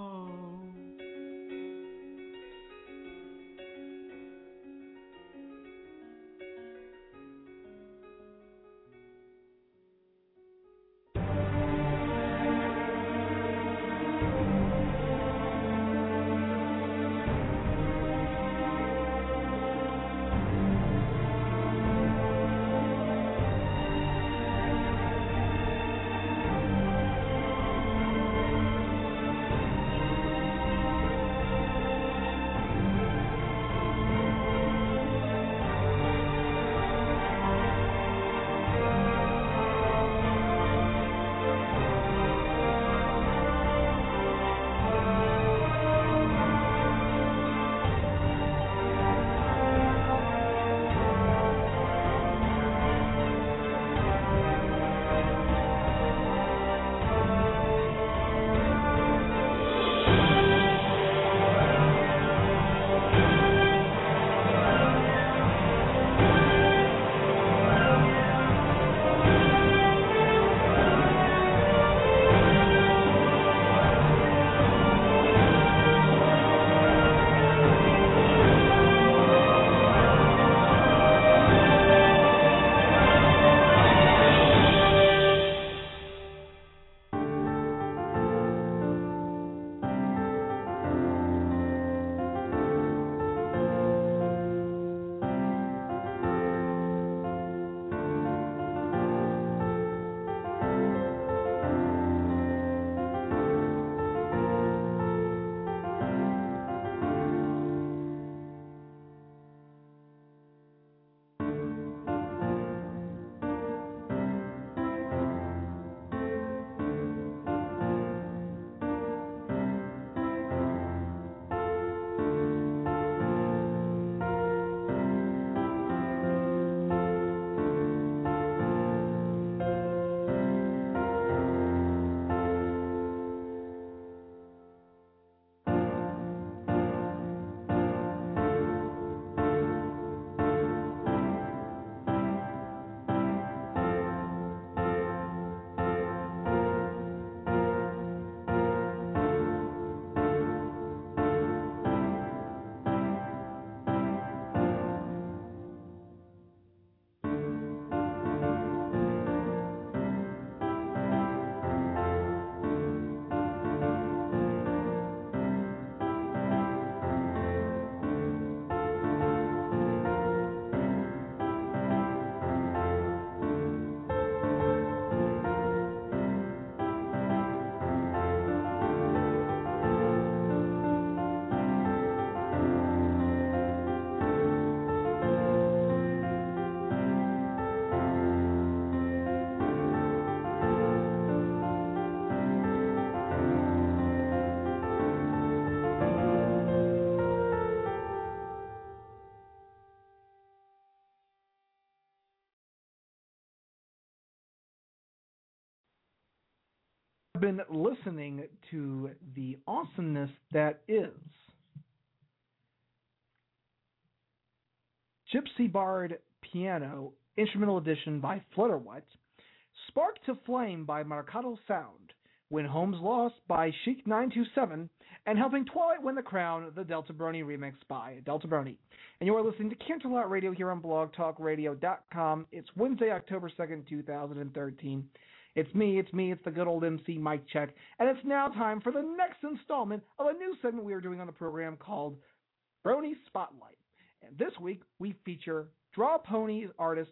been listening to the awesomeness that is Gypsy Bard Piano, Instrumental Edition by Flutterwhite, Spark to Flame by Mercado Sound, When Home's Lost by Chic nine two seven, and Helping Twilight Win the Crown, the Delta Brony remix by Delta Brony. And you are listening to Canterlot Radio here on blog talk radio dot com. It's Wednesday, October second, two thousand thirteen. It's me, it's me, it's the good old M C Mike Check, and it's now time for the next installment of a new segment we are doing on the program called Brony Spotlight. And this week, we feature Drawponies artist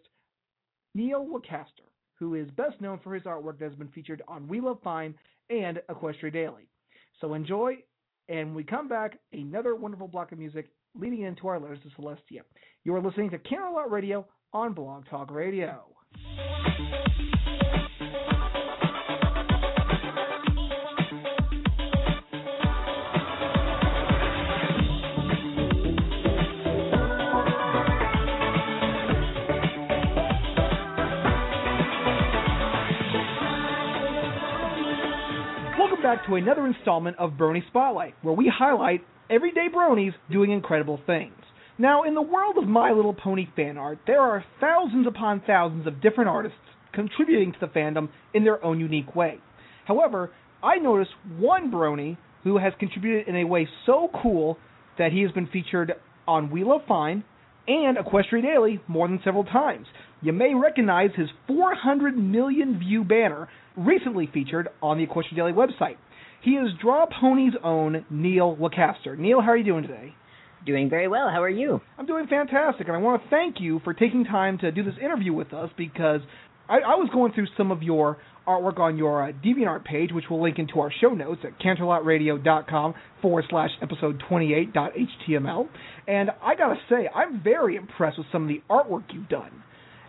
Neil Wacaster, who is best known for his artwork that has been featured on We Love Fine and Equestria Daily. So enjoy, and when we come back, another wonderful block of music leading into our letters to Celestia. You are listening to Canterlot Radio on Blog Talk Radio. Back to another installment of Brony Spotlight, where we highlight everyday bronies doing incredible things. Now, in the world of My Little Pony fan art, there are thousands upon thousands of different artists contributing to the fandom in their own unique way. However, I noticed one brony who has contributed in a way so cool that he has been featured on We Love Fine and Equestria Daily more than several times. You may recognize his four hundred million view banner recently featured on the Equestria Daily website. He is Drawponies' own Neil Wacaster. Neil, how are you doing today? Doing very well. How are you? I'm doing fantastic, and I want to thank you for taking time to do this interview with us, because I, I was going through some of your artwork on your uh, DeviantArt page, which we'll link into our show notes at canterlot radio dot com forward slash episode twenty-eight dot h t m l. And I got to say, I'm very impressed with some of the artwork you've done.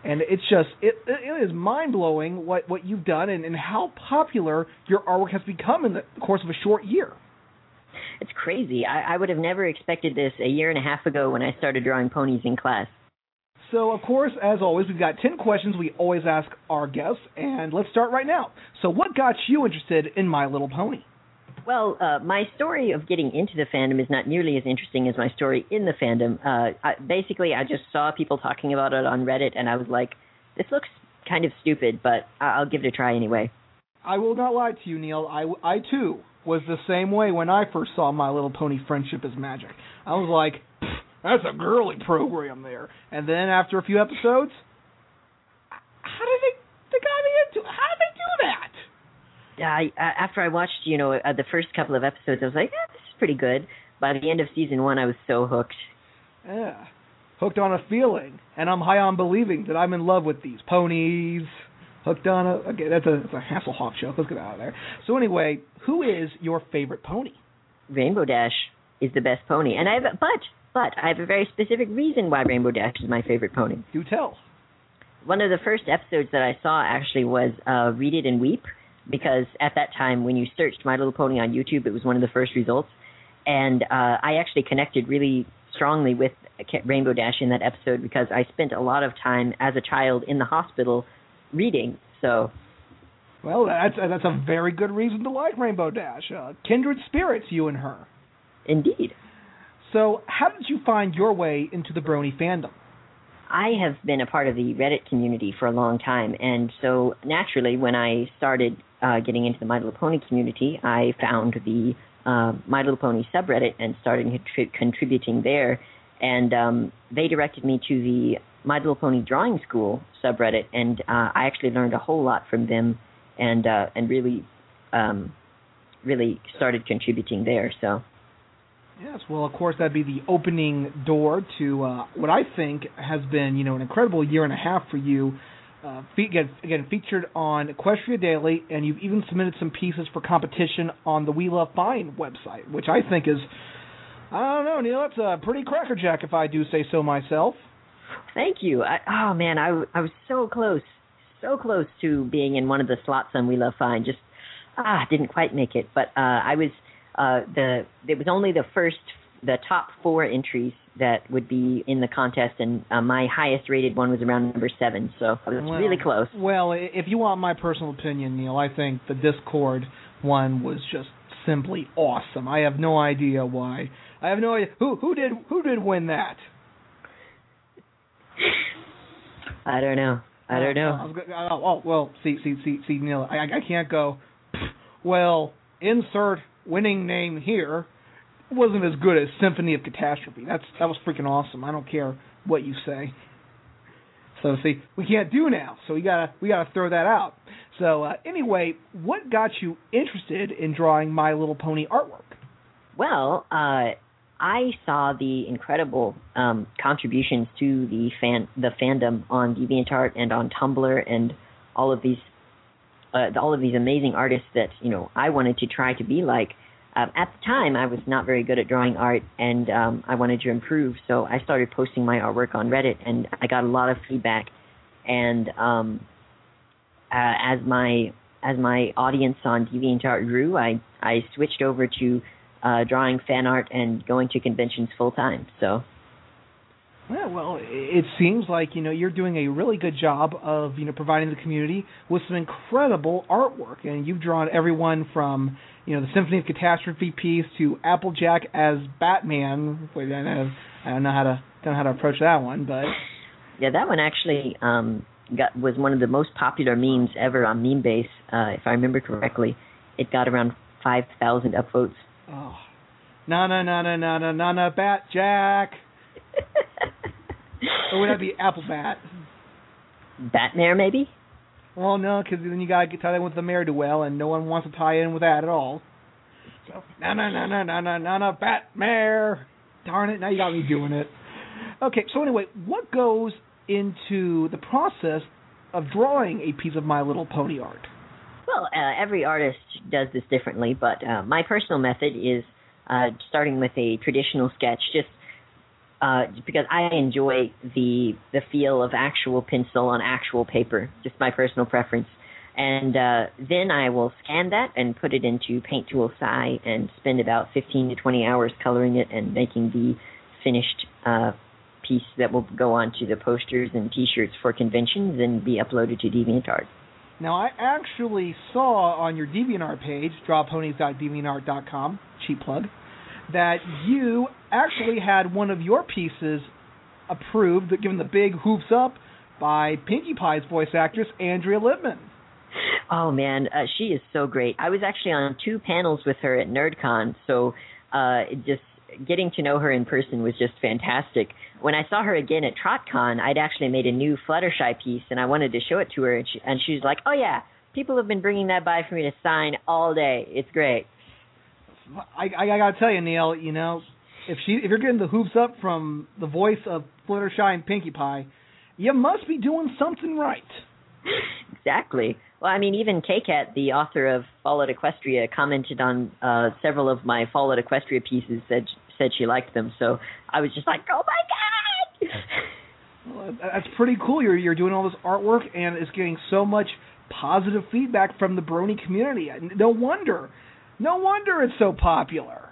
And it's just, it, it is mind-blowing what, what you've done and, and how popular your artwork has become in the course of a short year. It's crazy. I, I would have never expected this a year and a half ago when I started drawing ponies in class. So, of course, as always, we've got ten questions we always ask our guests, and let's start right now. So what got you interested in My Little Pony? Well, uh, my story of getting into the fandom is not nearly as interesting as my story in the fandom. Uh, I, basically, I just saw people talking about it on Reddit, and I was like, this looks kind of stupid, but I'll give it a try anyway. I will not lie to you, Neil. I, I too, was the same way when I first saw My Little Pony Friendship is Magic. I was like, that's a girly program there. And then after a few episodes, how did they, they got me into, how did they do that? I, after I watched, you know, the first couple of episodes, I was like, eh, this is pretty good. By the end of season one, I was so hooked. Yeah. Hooked on a feeling. And I'm high on believing that I'm in love with these ponies. Hooked on a... Okay, that's a, that's a Hasselhoff joke. Let's get out of there. So anyway, who is your favorite pony? Rainbow Dash is the best pony. And I have... A, but... But I have a very specific reason why Rainbow Dash is my favorite pony. Do tell. One of the first episodes that I saw actually was uh, Read It and Weep, because at that time when you searched My Little Pony on YouTube, it was one of the first results. And uh, I actually connected really strongly with Rainbow Dash in that episode because I spent a lot of time as a child in the hospital reading. So, well, that's, that's a very good reason to like Rainbow Dash. Uh, kindred spirits, you and her. Indeed. So how did you find your way into the brony fandom? I have been a part of the Reddit community for a long time, and so naturally when I started uh, getting into the My Little Pony community, I found the uh, My Little Pony subreddit and started tri- contributing there, and um, they directed me to the My Little Pony Drawing School subreddit, and uh, I actually learned a whole lot from them and uh, and really, um, really started contributing there, so... Yes, well, of course, that'd be the opening door to uh, what I think has been, you know, an incredible year and a half for you. Uh, fe- again, again, featured on Equestria Daily, and you've even submitted some pieces for competition on the We Love Fine website, which I think is, I don't know, Neil, it's a pretty crackerjack if I do say so myself. Thank you. I, oh, man, I, I was so close, so close to being in one of the slots on We Love Fine. Just, ah, didn't quite make it, but uh, I was... Uh, the it was only the first, the top four entries that would be in the contest, and uh, my highest rated one was around number seven, so I was well, really close. Well, if you want my personal opinion, Neil, I think the Discord one was just simply awesome. I have no idea why. I have no idea who who did who did win that. I don't know. I don't know. Uh, oh, well, see, see, see, see, Neil, I, I can't go, well, insert winning name here. It wasn't as good as Symphony of Catastrophe. That's That was freaking awesome. I don't care what you say. So, see, we can't do now, so we gotta, we gotta throw that out. So, uh, anyway, what got you interested in drawing My Little Pony artwork? Well, uh... I saw the incredible um, contributions to the fan, the fandom on DeviantArt and on Tumblr, and all of these, uh, all of these amazing artists that you know I wanted to try to be like. Um, at the time, I was not very good at drawing art, and um, I wanted to improve. So I started posting my artwork on Reddit, and I got a lot of feedback. And um, uh, as my as my audience on DeviantArt grew, I I switched over to Uh, drawing fan art and going to conventions full time. So, yeah, well, it seems like you know you're doing a really good job of you know providing the community with some incredible artwork, and you've drawn everyone from you know the Symphony of Catastrophe piece to Applejack as Batman. Wait, I don't know, I don't know how to don't know how to approach that one, but yeah, that one actually um, got was one of the most popular memes ever on MemeBase, uh, if I remember correctly. It got around five thousand upvotes. Oh, no, no, no, no, no, no, no, no, Bat Jack. Or would that be Apple Bat? Batmare, maybe? Well, no, because then you got to tie in with the Mare-du-Well, and no one wants to tie in with that at all. So, no, no, no, no, no, no, no, no, Batmare. Darn it, now you got me doing it. Okay, so anyway, what goes into the process of drawing a piece of My Little Pony art? Well, uh, every artist does this differently, but uh, my personal method is uh, starting with a traditional sketch, just uh, because I enjoy the the feel of actual pencil on actual paper, just my personal preference. And uh, then I will scan that and put it into Paint Tool Sai and spend about fifteen to twenty hours coloring it and making the finished uh, piece that will go on to the posters and T-shirts for conventions and be uploaded to DeviantArt. Now, I actually saw on your DeviantArt page, drawponies dot deviant art dot com, cheap plug, that you actually had one of your pieces approved, given the big hoops up, by Pinkie Pie's voice actress, Andrea Libman. Oh, man, uh, she is so great. I was actually on two panels with her at NerdCon, so uh, just getting to know her in person was just fantastic. When I saw her again at TrotCon, I'd actually made a new Fluttershy piece, and I wanted to show it to her, and she, and she was like, oh, yeah, people have been bringing that by for me to sign all day. It's great. I, I, I got to tell you, Neil, you know, if she if you're getting the hoops up from the voice of Fluttershy and Pinkie Pie, you must be doing something right. Exactly. Well, I mean, even K-Cat, the author of Fallout Equestria, commented on uh, several of my Fallout Equestria pieces, said, said she liked them. So I was just like, oh, my God! Well, that's pretty cool. You're, you're doing all this artwork, and it's getting so much positive feedback from the Brony community. No wonder. No wonder it's so popular.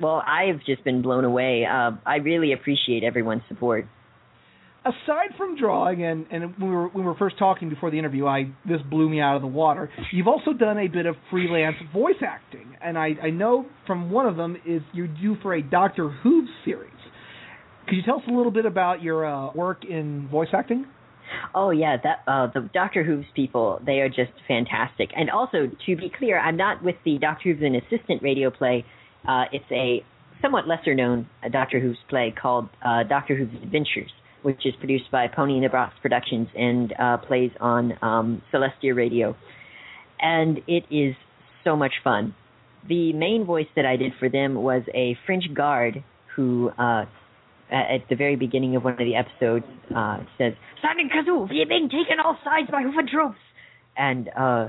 Well, I've just been blown away. Uh, I really appreciate everyone's support. Aside from drawing, and, and when, we were, when we were first talking before the interview, I this blew me out of the water, you've also done a bit of freelance voice acting. And I, I know from one of them is you do for a Doctor Who series. Could you tell us a little bit about your uh, work in voice acting? Oh, yeah. that uh, the Doctor Who's people, they are just fantastic. And also, to be clear, I'm not with the Doctor Who's an Assistant radio play. Uh, it's a somewhat lesser-known Doctor Who's play called uh, Doctor Who's Adventures, which is produced by Pony in the Box Productions and uh, plays on um, Celestia Radio. And it is so much fun. The main voice that I did for them was a French guard who, uh, at the very beginning of one of the episodes, uh, says, Sergeant Kazoo, we are being taken off sides by Hoover troops. And uh,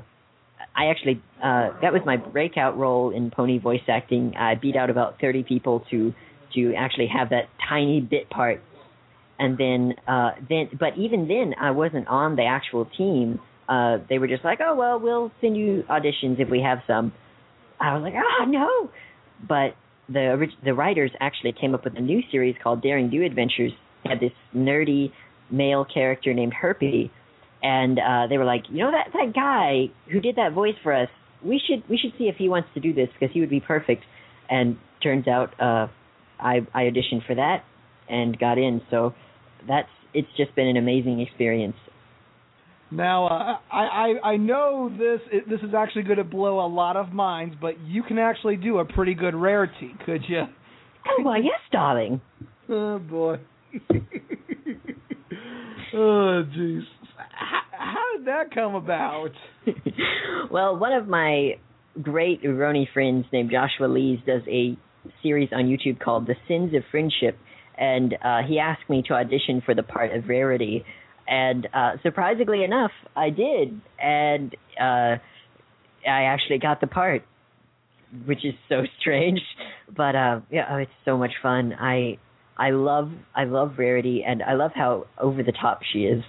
I actually, uh, that was my breakout role in Pony voice acting. I beat out about thirty people to to actually have that tiny bit part. And then, uh, then, but even then, I wasn't on the actual team. Uh, they were just like, oh, well, we'll send you auditions if we have some. I was like, oh, no. But the the writers actually came up with a new series called Daring Do Adventures. They had this nerdy male character named Herpy. And uh, they were like, you know, that, that guy who did that voice for us, we should we should see if he wants to do this because he would be perfect. And turns out uh, I, I auditioned for that and got in. So that's it's just been an amazing experience. Now, uh, I, I I know this it, this is actually going to blow a lot of minds, but you can actually do a pretty good rarity, could you? Oh, well, yes, darling. Oh, boy. Oh, jeez. How, how did that come about? Well, one of my great Brony friends named Joshua Lees does a series on YouTube called The Sins of Friendship, and uh, he asked me to audition for the part of Rarity, and uh, surprisingly enough, I did, and uh, I actually got the part, which is so strange, but uh, yeah, oh, it's so much fun. I I love I love Rarity, and I love how over the top she is.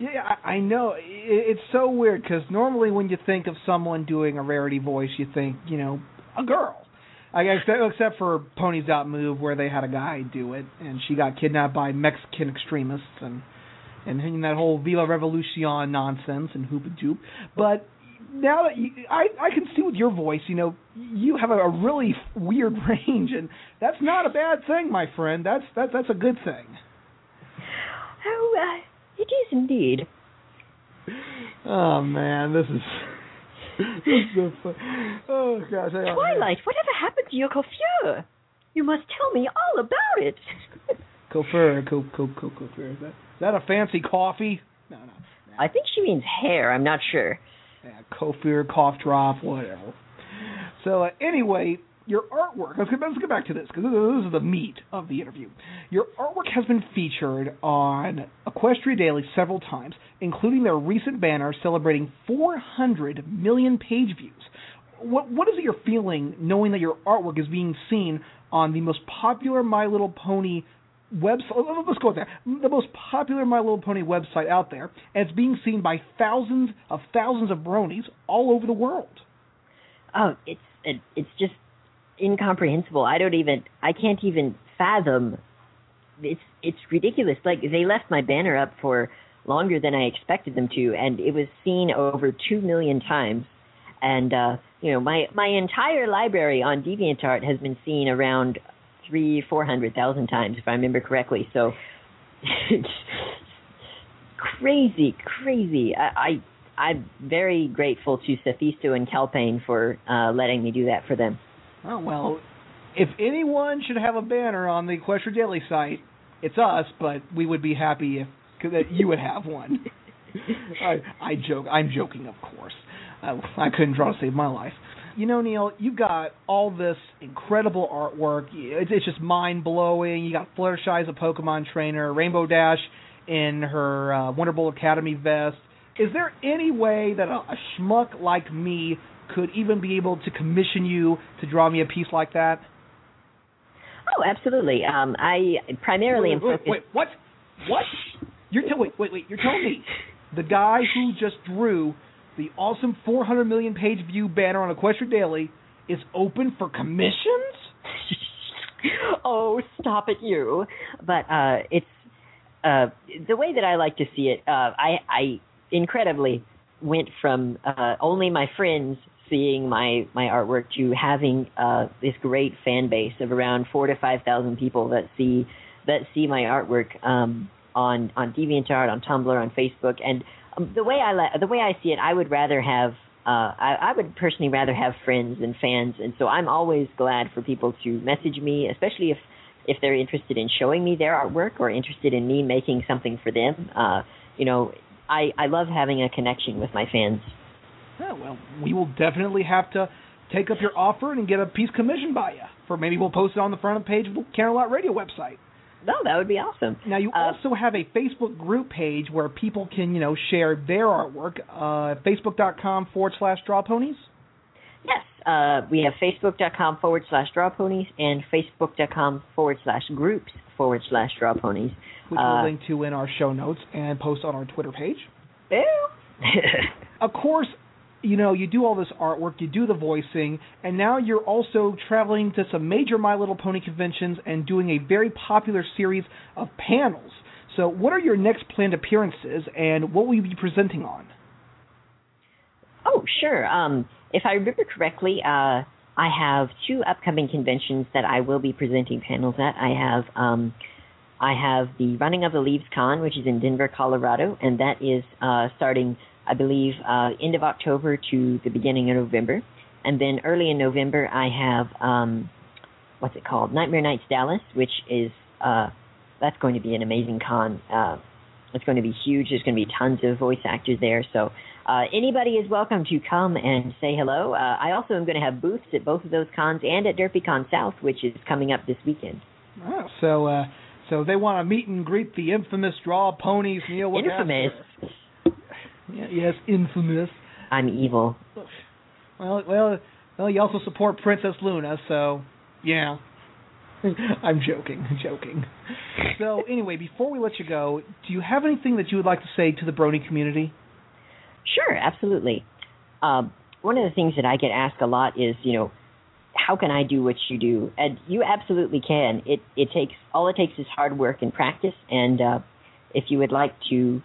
Yeah, I know. It's so weird because normally when you think of someone doing a Rarity voice, you think, you know, a girl. I guess, except for Ponies Out Move, where they had a guy do it, and she got kidnapped by Mexican extremists and and, and that whole Viva Revolucion nonsense and hoop-a-doop. But now that you, I I can see with your voice, you know, you have a, a really weird range, and that's not a bad thing, my friend. That's that's that's a good thing. Oh. Uh... It is indeed. Oh, man, this is, this is so fun. Oh, gosh. Twilight, whatever happened to your coiffure? You must tell me all about it. Coiffure, co co co coiffure. Is that, is that a fancy coffee? No, no. I think she means hair. I'm not sure. Yeah, coiffure, cough drop, whatever. So, uh, anyway... Your artwork, let's get, let's get back to this, because this is the meat of the interview. Your artwork has been featured on Equestria Daily several times, including their recent banner celebrating four hundred million page views. What What is it you're feeling knowing that your artwork is being seen on the most popular My Little Pony website? Let's go there. The most popular My Little Pony website out there, and it's being seen by thousands of thousands of bronies all over the world. Oh, it's it, it's just... incomprehensible. I don't even I can't even fathom. It's it's ridiculous. Like, they left my banner up for longer than I expected them to, and it was seen over two million times. And uh, you know, my my entire library on DeviantArt has been seen around three four hundred thousand times, if I remember correctly. So it's crazy, crazy. I, I I'm very grateful to Sophisto and Calpain for uh, letting me do that for them. Oh, well, if anyone should have a banner on the Equestria Daily site, it's us, but we would be happy if cause that you would have one. I, I joke. I'm joking, of course. Uh, I couldn't draw to save my life. You know, Neil, you've got all this incredible artwork. It's, it's just mind-blowing. You got Fluttershy as a Pokemon trainer, Rainbow Dash in her uh, Wonderbolt Academy vest. Is there any way that a, a schmuck like me could even be able to commission you to draw me a piece like that? Oh, absolutely. Um, I primarily wait, wait, am focused... Wait, what? What? You're t- wait, wait, wait. You're telling me the guy who just drew the awesome four hundred million page view banner on Equestria Daily is open for commissions? Oh, stop it, you. But uh, it's... Uh, the way that I like to see it, uh, I, I incredibly... went from uh, only my friends seeing my, my artwork to having uh, this great fan base of around four to five thousand people that see that see my artwork um, on on DeviantArt, on Tumblr, on Facebook, and um, the way I la- the way I see it, I would rather have uh, I, I would personally rather have friends than fans, and so I'm always glad for people to message me, especially if if they're interested in showing me their artwork or interested in me making something for them. Uh, you know. I, I love having a connection with my fans. Yeah, well, we will definitely have to take up your offer and get a piece commissioned by you. For maybe we'll post it on the front of the page of the Canterlot Radio website. No, that would be awesome. Now, you uh, also have a Facebook group page where people can, you know, share their artwork. Uh, Facebook.com forward slash Drawponies? Yes. Uh, we have Facebook.com forward slash Drawponies and Facebook.com forward slash groups forward slash Drawponies. Which we'll uh, link to in our show notes and post on our Twitter page. Yeah. Of course, you know, you do all this artwork, you do the voicing, and now you're also traveling to some major My Little Pony conventions and doing a very popular series of panels. So what are your next planned appearances, and what will you be presenting on? Oh, sure. Um, if I remember correctly, uh, I have two upcoming conventions that I will be presenting panels at. I have um, I have the Running of the Leaves Con, which is in Denver, Colorado, and that is uh, starting, I believe, uh, end of October to the beginning of November. And then early in November, I have, um, what's it called, Nightmare Nights Dallas, which is, uh, that's going to be an amazing con. Uh, it's going to be huge. There's going to be tons of voice actors there, so... Uh, anybody is welcome to come and say hello. Uh, I also am going to have booths at both of those cons and at DerpyCon South, which is coming up this weekend. Wow. So uh, so they want to meet and greet the infamous Drawponies, Neil Wacaster. Infamous. Yeah, yes, infamous. I'm evil. Well, well, well, you also support Princess Luna, so, yeah. I'm joking, I'm joking. So, anyway, before we let you go, do you have anything that you would like to say to the Brony community? Sure, absolutely. Uh, one of the things that I get asked a lot is, you know, how can I do what you do? And you absolutely can. It it takes all it takes is hard work and practice. And uh, if you would like to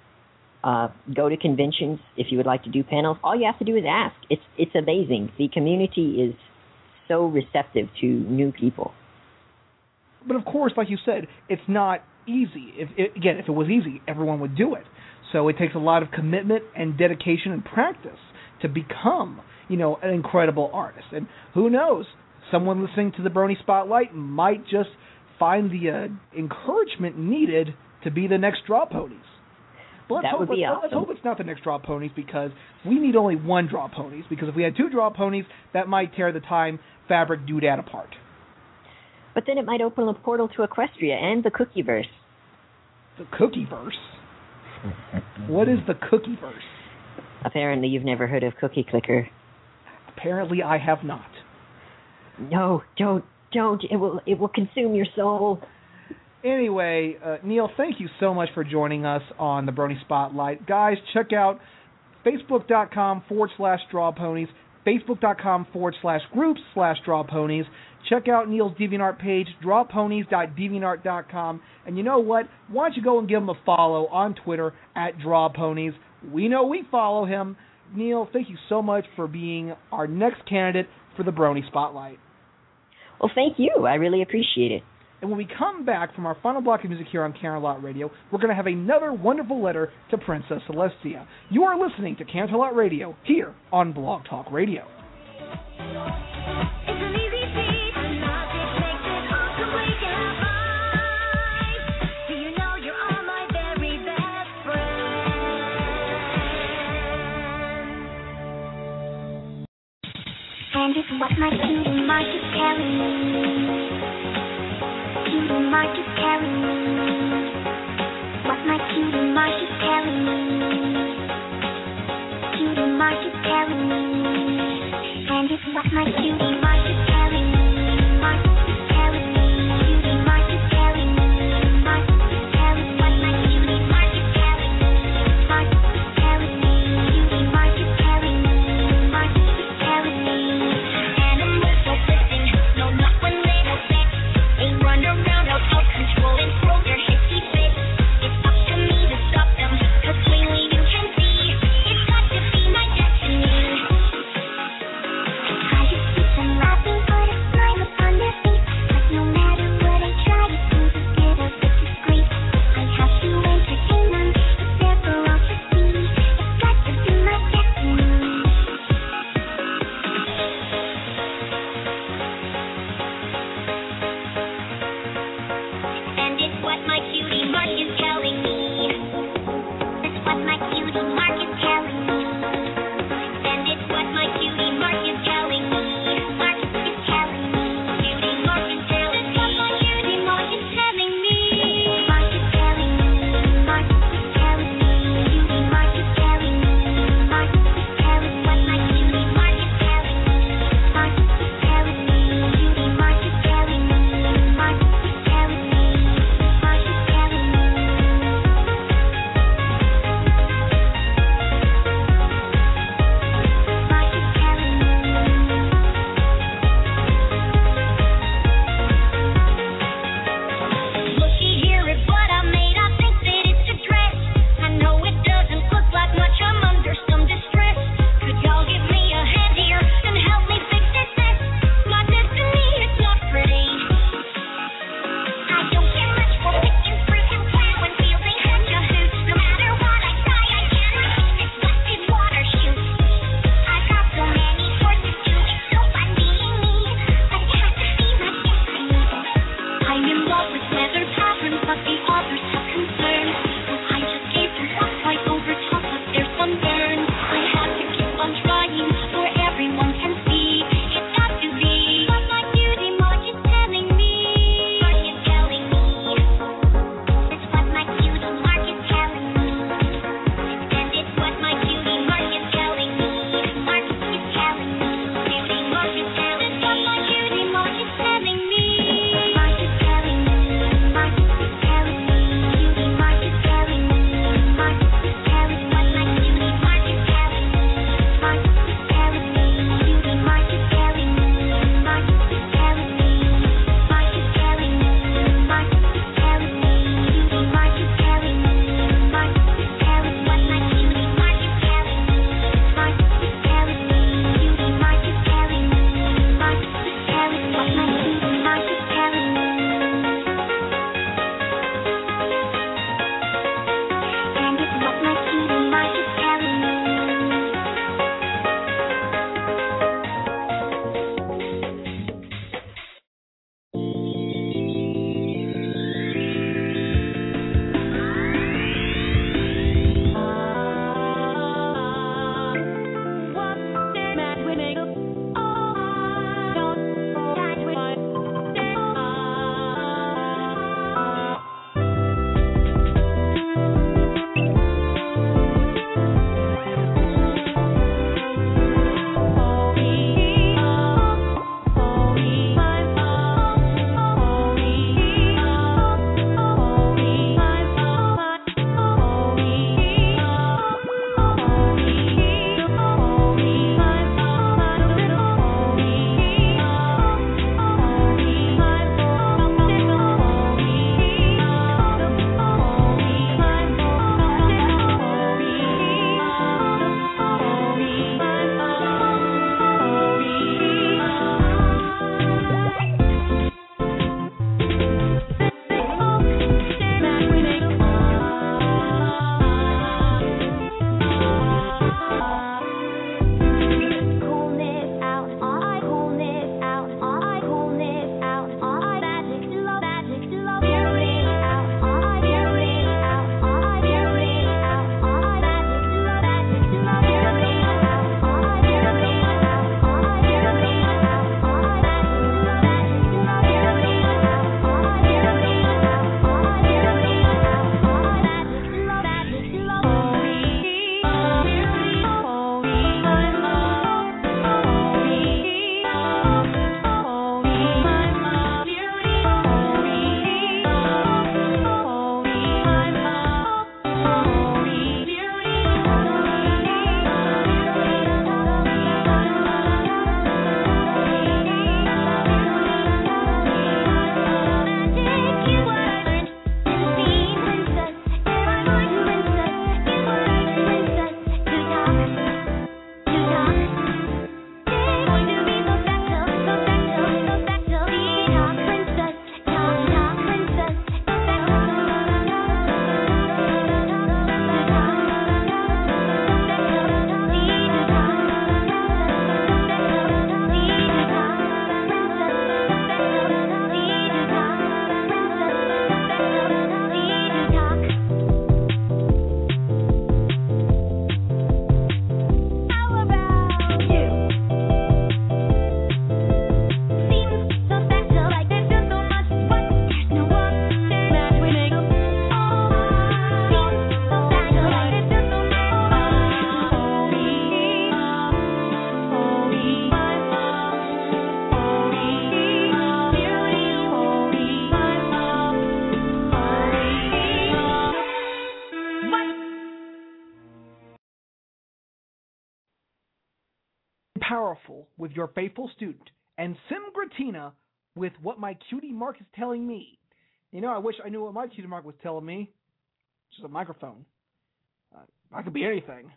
uh, go to conventions, if you would like to do panels, all you have to do is ask. It's it's amazing. The community is so receptive to new people. But of course, like you said, it's not easy. If it, again, if it was easy, everyone would do it. So it takes a lot of commitment and dedication and practice to become, you know, an incredible artist. And who knows, someone listening to the Brony Spotlight might just find the uh, encouragement needed to be the next Drawponies. But that would be awesome. Let's hope it's not the next Drawponies, because we need only one Drawponies, because if we had two Drawponies, that might tear the time fabric doodad apart. But then it might open a portal to Equestria and the Cookieverse. The Cookieverse? What is the Cookieverse? Apparently you've never heard of Cookie Clicker. Apparently I have not. No, don't, don't. It will it will consume your soul. Anyway, uh, Neil, thank you so much for joining us on the Brony Spotlight. Guys, check out facebook.com forward slash drawponies, facebook.com forward slash groups slash drawponies. Check out Neil's DeviantArt page, drawponies dot deviant art dot com. And you know what? Why don't you go and give him a follow on Twitter at Drawponies. We know we follow him. Neil, thank you so much for being our next candidate for the Brony Spotlight. Well, thank you. I really appreciate it. And when we come back from our final block of music here on Canterlot Radio, we're going to have another wonderful letter to Princess Celestia. You are listening to Canterlot Radio here on Blog Talk Radio. And it's what my cutie mark is carrying me. Cutie mark is carrying me. What my cutie mark is carrying me. Cutie mark is carrying me. And it's what my cutie mark is carrying me. Mark is carrying me. Cutie mark is carrying me. Mark is carrying me. What my cutie mark is carrying me. Mark is carrying me. Cutie mark is carrying me. Mark is carrying me. Thank you. Powerful with your faithful student, and Sim Gratina with what my cutie Mark is telling me. You know, I wish I knew what my cutie Mark was telling me. Just a microphone. Uh, I could be anything.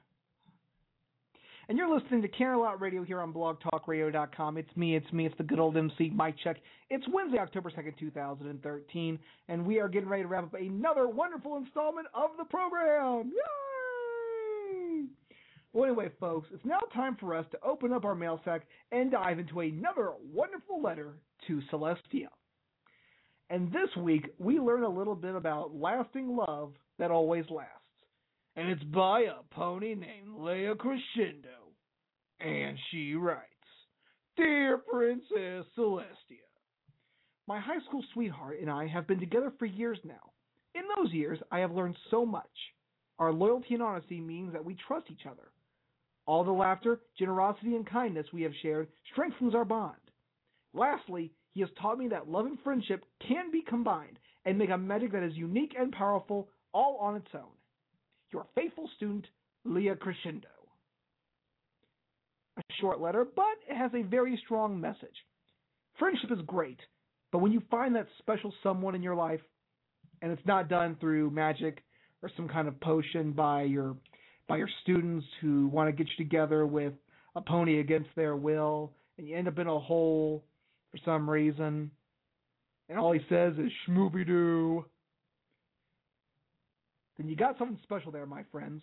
And you're listening to Canterlot Radio here on blog talk radio dot com. It's me, it's me, it's the good old M C, Mike Check. It's Wednesday, October second, two thousand thirteen, and we are getting ready to wrap up another wonderful installment of the program. Yay! Well, anyway, folks, it's now time for us to open up our mail sack and dive into another wonderful letter to Celestia. And this week, we learn a little bit about lasting love that always lasts. And it's by a pony named Leia Crescendo. And she writes, "Dear Princess Celestia, my high school sweetheart and I have been together for years now. In those years, I have learned so much. Our loyalty and honesty means that we trust each other. All the laughter, generosity, and kindness we have shared strengthens our bond. Lastly, he has taught me that love and friendship can be combined and make a magic that is unique and powerful all on its own. Your faithful student, Leia Crescendo." A short letter, but it has a very strong message. Friendship is great, but when you find that special someone in your life, and it's not done through magic or some kind of potion by your... by your students who want to get you together with a pony against their will, and you end up in a hole for some reason, and all he says is shmooby-doo, then you got something special there, my friends,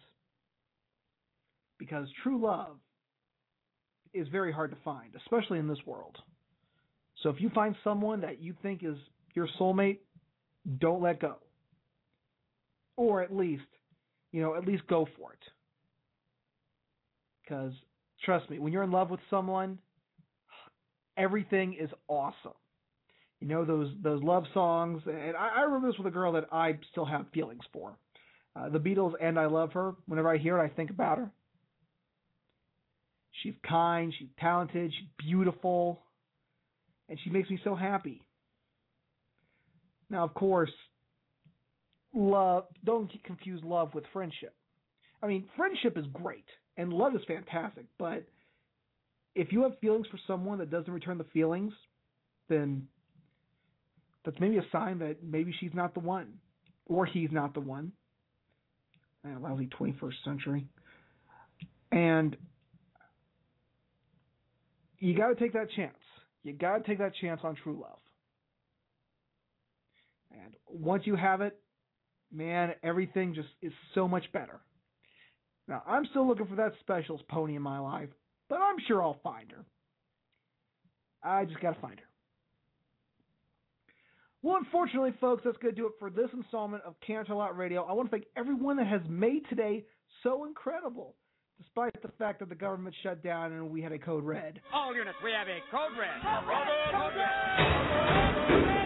because true love is very hard to find, especially in this world. So if you find someone that you think is your soulmate, don't let go. Or at least You know, at least go for it. Because Trust me, when you're in love with someone, everything is awesome. You know, those those love songs, and I, I remember this with a girl that I still have feelings for. Uh, the Beatles, and I love her. Whenever I hear it, I think about her. She's kind, she's talented, she's beautiful, and she makes me so happy. Now, of course, love, don't confuse love with friendship. I mean, friendship is great, and love is fantastic, but if you have feelings for someone that doesn't return the feelings, then that's maybe a sign that maybe she's not the one, or he's not the one. Man, a lousy twenty-first century. And you got to take that chance. You got to take that chance on true love. And once you have it, man, everything just is so much better. Now, I'm still looking for that specials pony in my life, but I'm sure I'll find her. I just got to find her. Well, unfortunately, folks, that's going to do it for this installment of Canterlot Radio. I want to thank everyone that has made today so incredible, despite the fact that the government shut down and we had a code red. All units, we have a code red. Code red! Code red! Code red!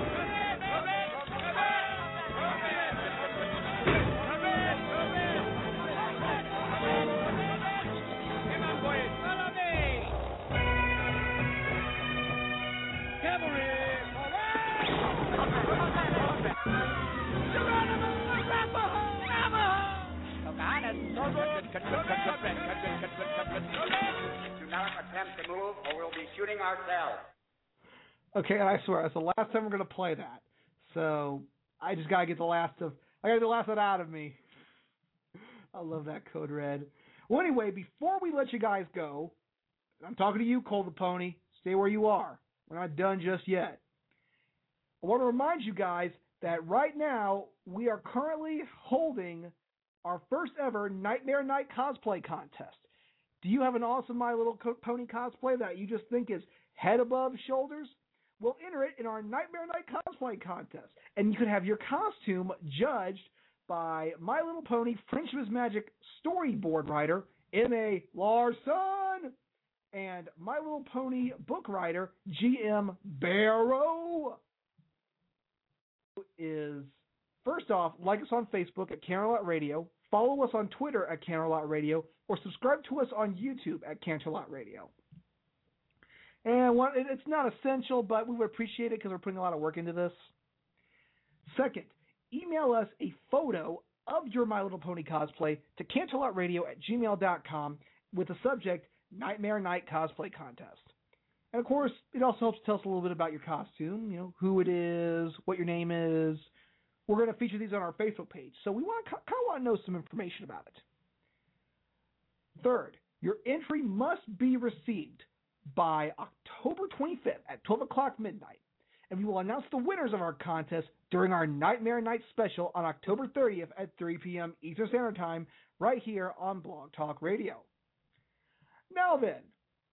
Do not attempt to move or we'll be shooting ourselves. Okay, and I swear, that's the last time we're going to play that. So I just got to get the last of I got to get the last of that out of me. I love that code red. Well, anyway, before we let you guys go, I'm talking to you, Cole the Pony. Stay where you are. We're not done just yet. I want to remind you guys that right now we are currently holding our first ever Nightmare Night cosplay contest. Do you have an awesome My Little Pony cosplay that you just think is head above shoulders? We'll enter it in our Nightmare Night cosplay contest. And you can have your costume judged by My Little Pony French of His Magic storyboard writer, M A. Larson, and My Little Pony book writer, G M. Barrow. Is, first off, like us on Facebook at Canterlot Radio. Follow us on Twitter at Canterlot Radio, or subscribe to us on YouTube at Canterlot Radio. And one, it's not essential, but we would appreciate it because we're putting a lot of work into this. Second, email us a photo of your My Little Pony cosplay to canterlot radio at gmail dot com with the subject Nightmare Night Cosplay Contest. And, of course, it also helps tell us a little bit about your costume, you know, who it is, what your name is. We're going to feature these on our Facebook page, so we want to kind of want to know some information about it. Third, your entry must be received by October twenty-fifth at twelve o'clock midnight, and we will announce the winners of our contest during our Nightmare Night special on October thirtieth at three p.m. Eastern Standard Time right here on Blog Talk Radio. Now then,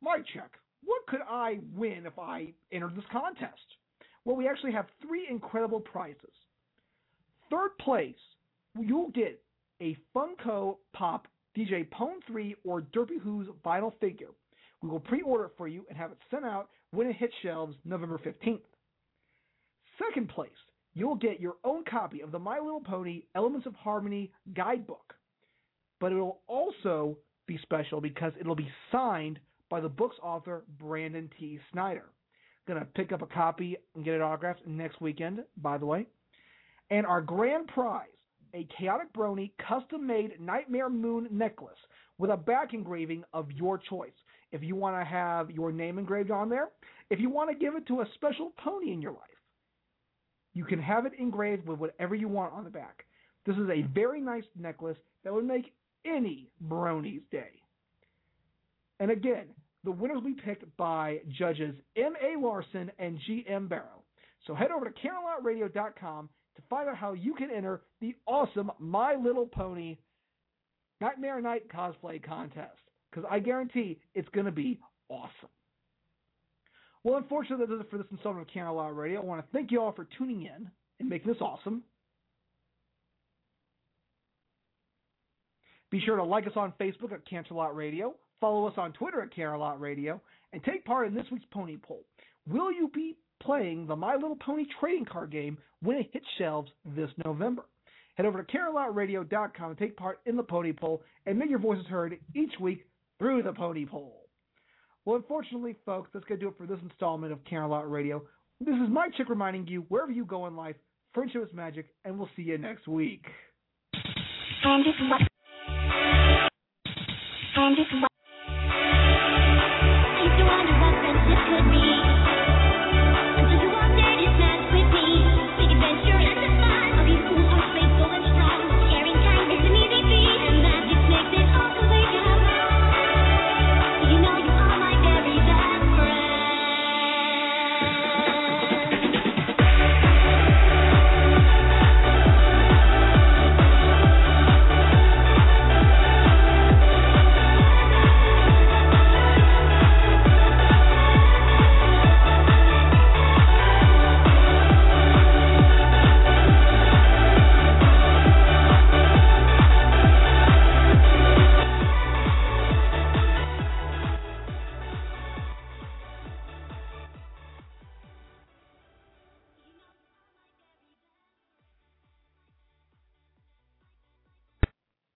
mic check. What could I win if I entered this contest? Well, we actually have three incredible prizes. Third place, you'll get a Funko Pop D J Pon three or Derpy Who's vinyl figure. We will pre-order it for you and have it sent out when it hits shelves November fifteenth. Second place, you'll get your own copy of the My Little Pony Elements of Harmony guidebook. But it'll also be special because it'll be signed by the book's author, Brandon T. Snyder. Going to pick up a copy and get it autographed next weekend, by the way. And our grand prize, a Chaotic Brony custom-made Nightmare Moon necklace with a back engraving of your choice. If you want to have your name engraved on there, if you want to give it to a special pony in your life, you can have it engraved with whatever you want on the back. This is a very nice necklace that would make any Brony's day. And again, the winners will be picked by judges M A. Larson and G M. Barrow. So head over to canterlot radio dot com to find out how you can enter the awesome My Little Pony Nightmare Night Cosplay Contest, because I guarantee it's going to be awesome. Well, unfortunately, that does it for this installment of Canterlot Radio. I want to thank you all for tuning in and making this awesome. Be sure to like us on Facebook at Canterlot Radio. Follow us on Twitter at Canterlot Radio and take part in this week's pony poll. Will you be playing the My Little Pony trading card game when it hits shelves this November? Head over to Canterlot Radio dot com and take part in the pony poll and make your voices heard each week through the pony poll. Well, unfortunately, folks, that's going to do it for this installment of Canterlot Radio. This is Mike Chick reminding you, wherever you go in life, friendship is magic, and we'll see you next week. And it's what? And it's what?